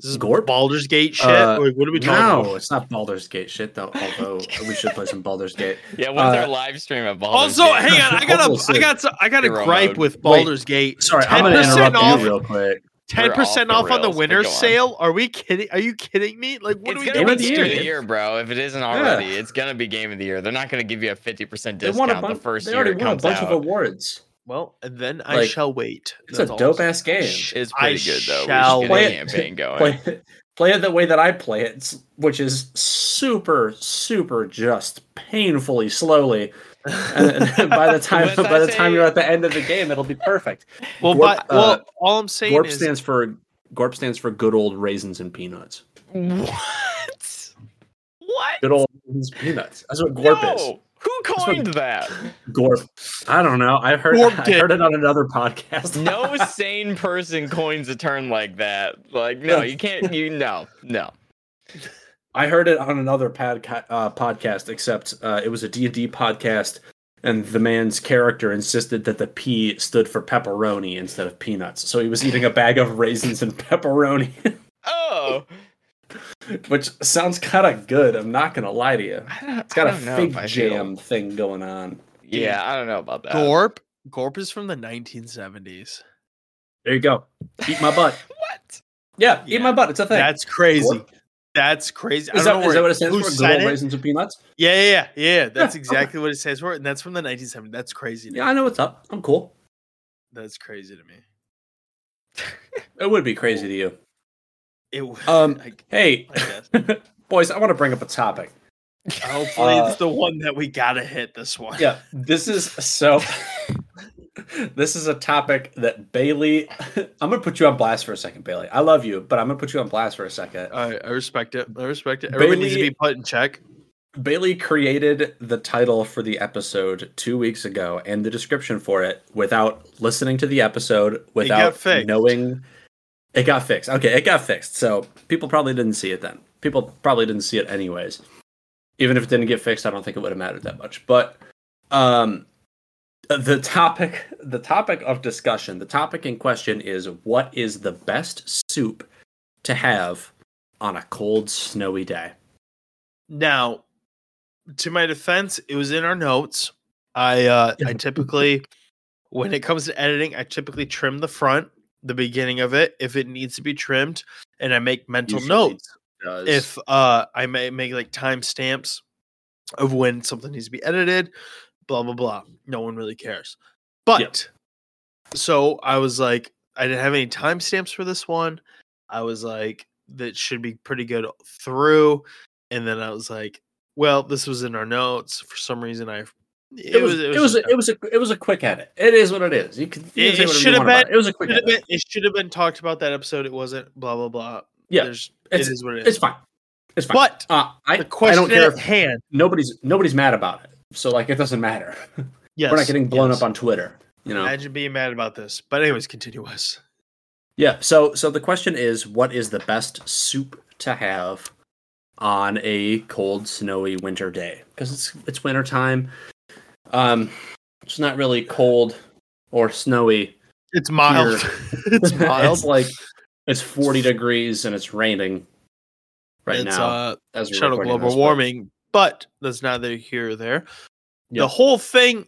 This is gorp? Baldur's Gate shit. Uh, Wait, what are we talking no, about? No, it's not Baldur's Gate shit though. Although we should play some Baldur's Gate. Yeah, when's uh, our live stream at Baldur's also, Gate? Also, hang on. I got a, I got, some, I got a gripe mode. with Baldur's Wait, Gate. Sorry, I'm gonna interrupt off. you real quick. Ten percent off, off on the winner's sale? Are we kidding? Are you kidding me? Like, what it's are we doing? It's game of the year, bro. If it isn't already, yeah. it's gonna be game of the year. They're not gonna give you a fifty percent discount bunch, the first they year it comes out. They already won a bunch out. of awards. Well, and then like, I shall wait. That's it's a dope ass game. It's pretty I good though. Shall we should get play a campaign it, going. Play it, play it the way that I play it, which is super, super just painfully slowly. And by the time by I the say... time you're at the end of the game, it'll be perfect. Well, gorp, but, well, all I'm saying gorp is gorp stands for G O R P stands for Good Old Raisins and Peanuts. What? What? Good Old Raisins and Peanuts. That's what G O R P no. is. Who coined that? Gorp. I don't know. I've heard I heard it on another podcast. No sane person coins a term like that. Like, no, you can't. You no, no. I heard it on another podca- uh, podcast, except uh, it was a D and D podcast, and the man's character insisted that the P stood for pepperoni instead of peanuts. So he was eating a bag of raisins and pepperoni. Oh. Which sounds kind of good. I'm not going to lie to you. It's got a fig jam feel... thing going on. Yeah, I don't know about that. Gorp? Gorp is from the nineteen seventies. There you go. Eat my butt. What? Yeah, yeah, eat my butt. It's a thing. That's crazy. Gorp? That's crazy. Is, I don't that, know is that what it stands for? Said Good Old Raisins and Peanuts? Yeah, yeah, yeah. yeah that's yeah, exactly okay. what it stands for. And that's from the nineteen seventies. That's crazy. Yeah, me. I know what's up. I'm cool. That's crazy to me. It would be crazy cool. to you. It was, um I, hey I boys, I want to bring up a topic. Hopefully uh, it's the one that we gotta hit this one. Yeah, this is so this is a topic that Bailey I'm gonna put you on blast for a second, Bailey. I love you, but I'm gonna put you on blast for a second. I, I respect it. I respect it. Everybody needs to be put in check. Bailey created the title for the episode two weeks ago and the description for it without listening to the episode, without knowing. It got fixed. Okay, it got fixed. So people probably didn't see it then. People probably didn't see it anyways. Even if it didn't get fixed, I don't think it would have mattered that much. But um, the topic, the topic of discussion, the topic in question is, what is the best soup to have on a cold, snowy day? Now, to my defense, it was in our notes. I uh, I typically, when it comes to editing, I typically trim the front. The beginning of it, if it needs to be trimmed, and I make mental Usually notes. If uh, I may make like time stamps of when something needs to be edited, blah blah blah. No one really cares. But yep. So I was like, I didn't have any time stamps for this one. I was like, that should be pretty good through. And then I was like, well, this was in our notes for some reason. I. It, it was, was it was it was, a, it was a it was a quick edit. It is what it is. You can. You can it should have been. It. it was a quick edit. Been, it should have been talked about that episode. It wasn't. Blah blah blah. Yeah, There's, it's, it is what it is. It's fine. It's fine. But uh, I, the question I don't care at hand. Nobody's nobody's mad about it. So like, it doesn't matter. Yes, we're not getting blown yes. up on Twitter. You know, imagine being mad about this. But anyways, continue us. Yeah. So so the question is, what is the best soup to have on a cold, snowy winter day? Because it's it's winter time. Um, it's not really cold or snowy. It's mild. it's mild. It's like it's forty degrees and it's raining right it's, now. Uh, as we're shuttle global warming, but that's neither here or there. Yep. The whole thing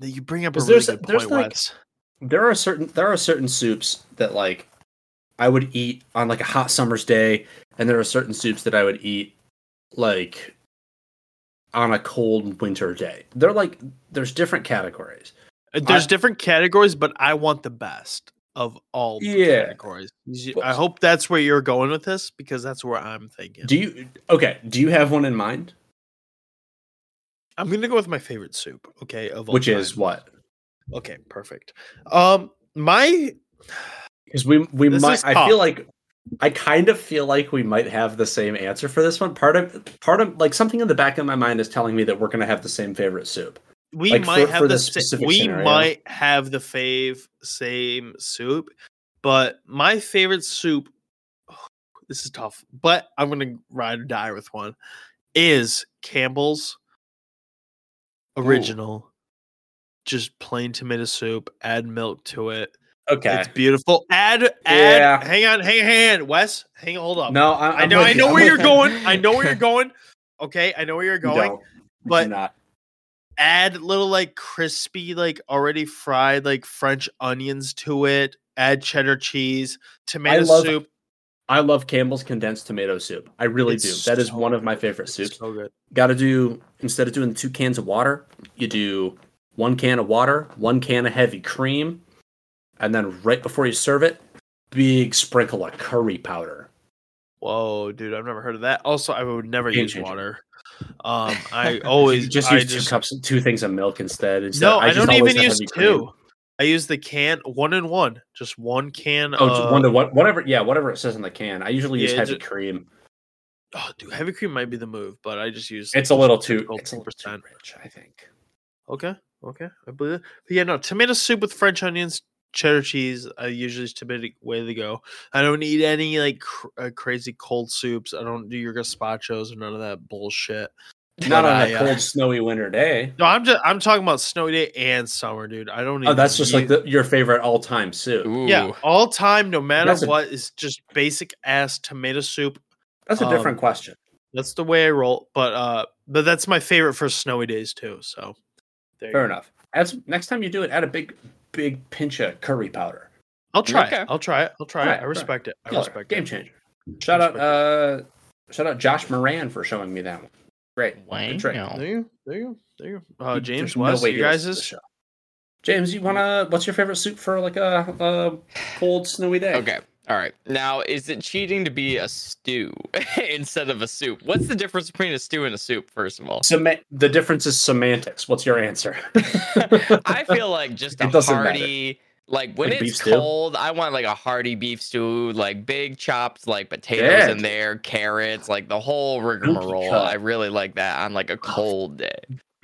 that you bring up is really good point. Like, there are certain there are certain soups that like I would eat on like a hot summer's day, and there are certain soups that I would eat like. On a cold winter day. They're like, there's different categories. There's I, different categories, but I want the best of all the yeah. categories. I hope that's where you're going with this, because that's where I'm thinking. Do you, okay, do you have one in mind? I'm going to go with my favorite soup, okay? Of all Which time. is what? Okay, perfect. Um, my... Because we, we might, I feel like... I kind of feel like we might have the same answer for this one. Part of, part of, like something in the back of my mind is telling me that we're going to have the same favorite soup. We like might for, have for the sa- we scenario. might have the fave same soup, but my favorite soup. Oh, this is tough, but I'm going to ride or die with one. Is Campbell's original, Ooh. just plain tomato soup? Add milk to it. Okay, it's beautiful. Add, add. Yeah. Hang on, hang, hang on, Wes. Hang, hold up. No, I'm, I know, I'm I know where you're going. I know where you're going. Okay, I know where you're going. No, but not. Add little like crispy, like already fried, like French onions to it. Add cheddar cheese, tomato I love, soup. I love Campbell's condensed tomato soup. I really it's do. So that is one of my favorite soups. It's so good. Got to do instead of doing two cans of water, you do one can of water, one can of heavy cream. And then right before you serve it, big sprinkle of curry powder. Whoa, dude! I've never heard of that. Also, I would never Game use changer. water. Um, I always just use I two just, cups, two things of milk instead. instead. No, I, I don't even use two. Cream. I use the can one in one, just one can. Oh, just one to one, whatever. Yeah, whatever it says in the can. I usually yeah, use heavy just, cream. Oh, dude, heavy cream might be the move, but I just use. It's a little too. It's a little too rich, I think. Okay, okay, I believe it. But yeah, no, tomato soup with French onions, cheddar cheese. I usually is the way to go. I don't eat any like cr- uh, crazy cold soups. I don't do your gazpachos or none of that bullshit. Not on a cold, snowy winter day. No, I'm just I'm talking about snowy day and summer, dude. I don't. Oh, that's just like the, your favorite all time soup. Ooh. Yeah, all time, no matter what, is just basic ass tomato soup. That's a different um, question. That's the way I roll, but uh, but that's my favorite for snowy days too. So there fair enough. As next time you do it, add a big, big pinch of curry powder. I'll try. Okay. It. I'll try it. I'll try right, it. I respect right. it. I Killer. respect Game it. Game changer. Shout out, uh, shout out Josh Moran for showing me that one. Great. Wayne, Good no. There you go. There you go. There you go. Uh, James, no what's you guys' is? James, you wanna? What's your favorite soup for like a, a cold, snowy day? Okay. All right. Now, is it cheating to be a stew instead of a soup? What's the difference between a stew and a soup? First of all, Sem- the difference is semantics. What's your answer? I feel like just a hearty, matter. like when like it's cold, stew? I want like a hearty beef stew, like big chopped like potatoes yeah. in there, carrots, like the whole rigmarole. I really like that on like a cold day.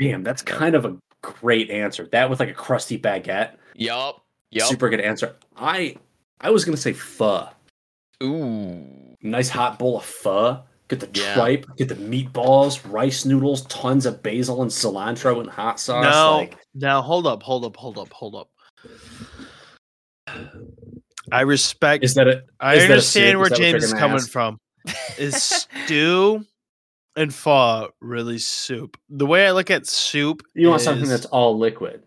Damn, that's yeah. kind of a great answer. That with like a crusty baguette. Yup. Yep. Super good answer. I. I was going to say pho. Ooh. Nice hot bowl of pho. Get the yeah. tripe, get the meatballs, rice noodles, tons of basil and cilantro and hot sauce. Now, like, now hold up, hold up, hold up, hold up. I respect. Is that it? I understand where James is coming from. Is stew and pho really soup? The way I look at soup You want is... something that's all liquid.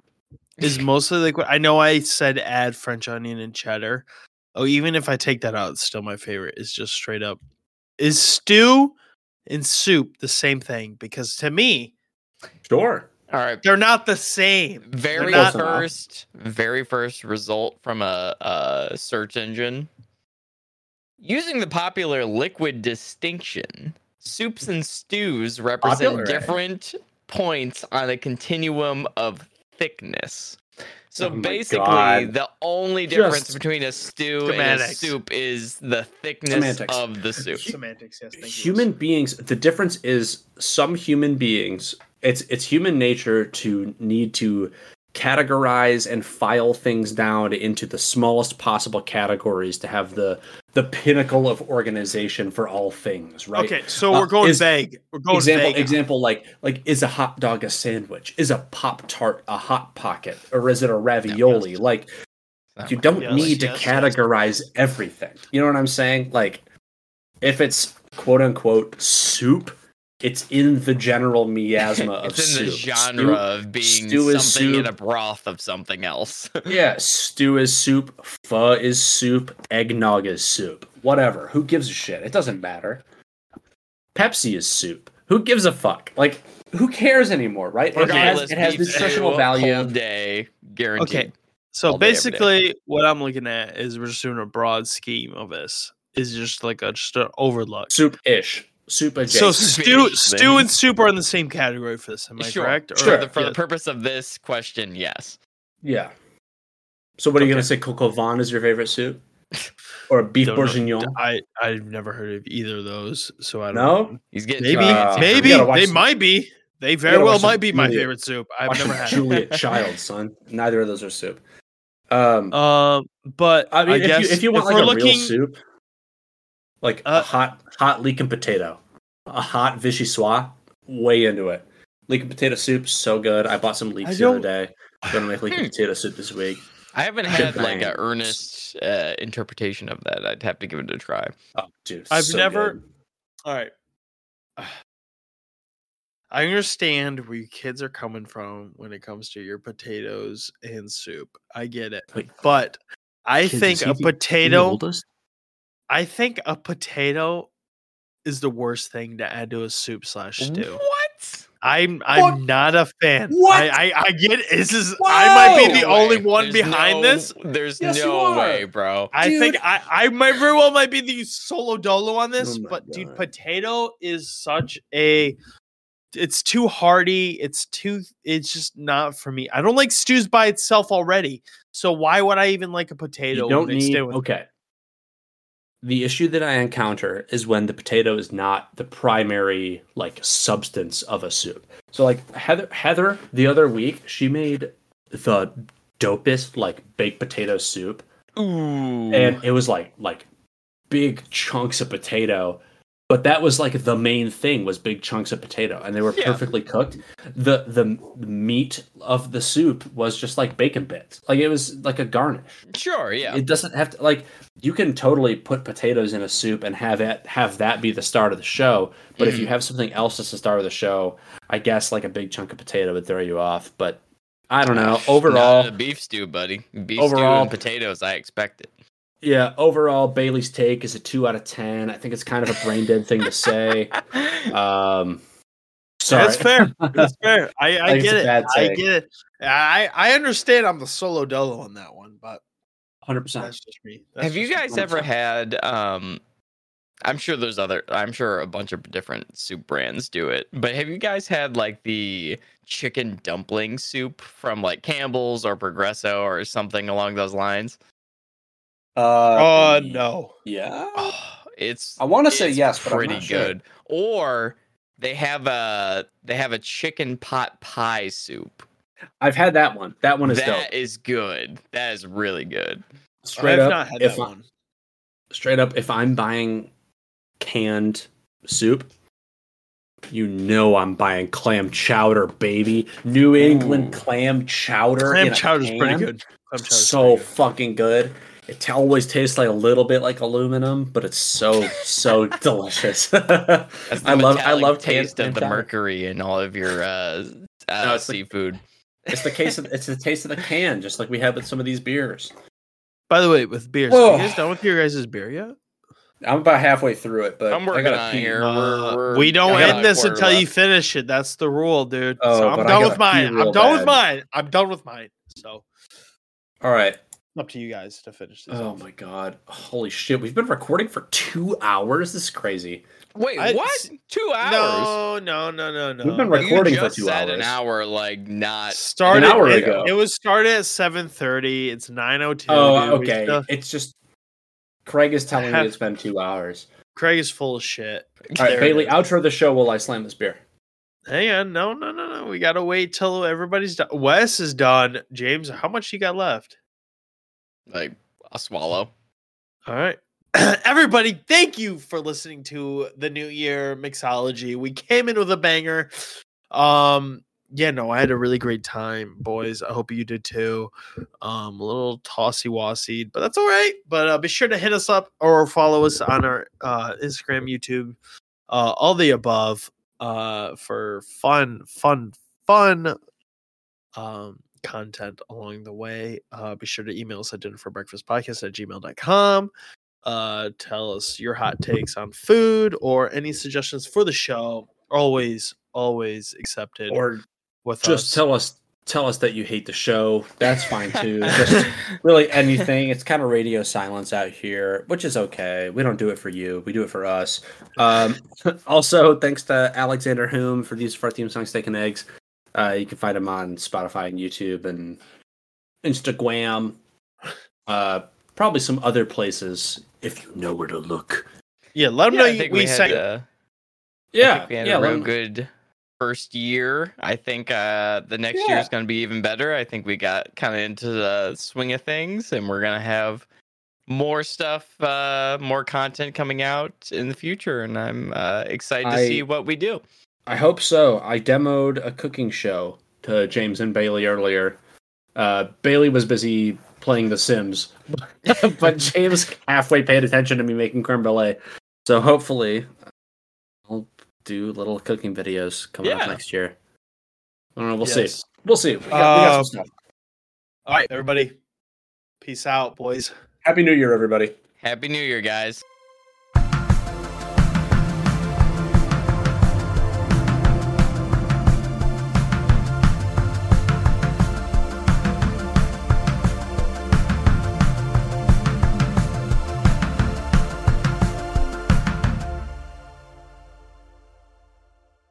Is mostly liquid. I know I said add French onion and cheddar. Oh, even if I take that out, it's still my favorite. It's just straight up. Is stew and soup the same thing? Because to me, sure. All right. They're not the same. Very first, very first result from a, a search engine. Using the popular liquid distinction, soups and stews represent popular, different right? points on a continuum of thickness. So oh basically, God. the only difference Just between a stew semantics. and a soup is the thickness semantics. of the soup. Semantics, yes. Thank human you. beings, the difference is some human beings, it's it's human nature to need to categorize and file things down into the smallest possible categories to have the the pinnacle of organization for all things, right? Okay, so uh, we're going is, vague. We're going example, vague. Example, like like is a hot dog a sandwich? Is a Pop-Tart a hot pocket? Or is it a ravioli? Like you don't need to categorize everything. You know what I'm saying? Like if it's quote unquote soup, it's in the general miasma of it's in soup. The genre stew, of being something soup. in a broth of something else. Yeah, stew is soup, pho is soup, eggnog is soup. Whatever. Who gives a shit? It doesn't matter. Pepsi is soup. Who gives a fuck? Like, who cares anymore, right? It has, it has nutritional value. All day, guaranteed. Okay, so all basically what I'm looking at is we're just doing a broad scheme of this. It's just like a, just an overlook. Soup-ish. Soup so stew, stew and soup are in the same category for this. Am I sure. correct? Or sure. The, for yeah. the purpose of this question, yes. Yeah. So what are okay. you going to say? Coq au vin is your favorite soup? Or beef don't bourguignon? Know. I, I've never heard of either of those, so I don't no? know. He's getting maybe, uh, maybe. They some, might be. They very well might be Juliet. my favorite soup. I've watch never had Juliet Child, son. Neither of those are soup. Um, um, But I mean, I if, guess, you, if you want if like a looking, real soup, like uh, a hot hot leek and potato, a hot vichyssoise, way into it. Leek and potato soup, so good. I bought some leeks the other day. I'm gonna make leek and potato soup this week. I haven't had good like an earnest uh, interpretation of that. I'd have to give it a try. Oh, dude, I've so never. Good. All right, I understand where you kids are coming from when it comes to your potatoes and soup. I get it, Wait, but I kids, think a potato. I think a potato is the worst thing to add to a soup slash stew. What? I'm I'm what? not a fan. What? I, I, I get it. This is Whoa! I might be the no only way. one there's behind no, this. There's yes, no way, bro. I dude. think I, I might very well might be the solo dolo on this, oh but God. dude, potato is such a it's too hearty. It's too, it's just not for me. I don't like stews by itself already. So why would I even like a potato? You don't need, with okay. It? The issue that I encounter is when the potato is not the primary like substance of a soup. So like Heather, Heather the other week, she made the dopest like baked potato soup. Ooh. And it was like, like big chunks of potato, but that was like the main thing was big chunks of potato, and they were yeah. perfectly cooked. The the meat of the soup was just like bacon bits. Like it was like a garnish. Sure, yeah. It doesn't have to like you can totally put potatoes in a soup and have it have that be the start of the show. But mm-hmm. if you have something else that's the start of the show, I guess like a big chunk of potato would throw you off. But I don't know. Overall, no, beef stew, buddy. Beef overall, stew and potatoes, I expect it. Yeah, overall, Bailey's take is a two out of ten. I think it's kind of a brain-dead thing to say. Um, sorry. That's fair. That's fair. I, I, get, it. I get it. I get it. I understand I'm the solo dolo on that one, but one hundred percent. That's just me. That's Have just you guys one hundred percent. Ever had... Um, I'm sure there's other, I'm sure a bunch of different soup brands do it, but have you guys had like the chicken dumpling soup from like Campbell's or Progresso or something along those lines? Uh, uh no. Yeah. Oh, it's, I want to say yes, but pretty I'm not good. Sure. Or they have a, they have a chicken pot pie soup. I've had that one. That one is that dope. That is good. That is really good. Straight I've up, not had that one. I, straight up, if I'm buying canned soup, you know I'm buying clam chowder, baby. New England Ooh. clam chowder. Clam chowder is pretty good. So pretty fucking good. It t- always tastes like a little bit like aluminum, but it's so so delicious. I love I love taste of the mercury in all of your uh, uh, no, it's seafood. The, it's the case of it's the taste of the can, just like we have with some of these beers. By the way, with beers, Whoa. Are you guys done with your guys' beer yet? I'm about halfway through it, but I'm working I on here. We're, we're, we don't end this until left. You finish it. That's the rule, dude. Oh, so I'm done with mine. I'm done with mine. I'm done with mine. So, all right, up to you guys to finish this. Oh off. My god, holy shit! We've been recording for two hours. This is crazy. Wait, I, what? Two hours? No, no, no, no, no. We've been recording you just for two said hours. An hour, like not started, an hour it, ago. It was started at seven thirty. It's nine oh two. Oh, okay. It's just. Craig is telling have, me it's been two hours. Craig is full of shit. All right, there Bailey, outro the show while I slam this beer. Hang on. No, no, no, no. We got to wait till everybody's done. Wes is done. James, how much you got left? Like, a swallow. All right. Everybody, thank you for listening to the New Year Mixology. We came in with a banger. Um... Yeah, no, I had a really great time, boys. I hope you did too. Um, a little tossy-wassied, but that's all right. But uh, be sure to hit us up or follow us on our uh, Instagram, YouTube, uh, all the above uh, for fun, fun, fun um, content along the way. Uh, be sure to email us at dinnerforbreakfastpodcast at gmail dot com. Uh, tell us your hot takes on food or any suggestions for the show. Always, always accepted. Or With just us. tell us tell us that you hate the show. That's fine too. Just really anything. It's kind of radio silence out here, which is okay. We don't do it for you. We do it for us. Um, also, thanks to Alexander Hume for these for theme song Steak and Eggs. Uh, you can find him on Spotify and YouTube and Instagram. Uh, probably some other places if you know where to look. Yeah, let him yeah, know you, we, we had, sang. Uh, yeah, I think we had yeah, a real good. First year, I think uh, the next yeah. year is going to be even better. I think we got kind of into the swing of things, and we're going to have more stuff, uh, more content coming out in the future. And I'm uh, excited I, to see what we do. I hope so. I demoed a cooking show to James and Bailey earlier. Uh, Bailey was busy playing The Sims, but James halfway paid attention to me making creme brulee. So hopefully, I'll do little cooking videos coming yeah. up next year. I don't know. We'll yes. see. We'll see. We got, uh, we got some stuff. All right, everybody. Peace out, boys. Happy New Year, everybody. Happy New Year, guys.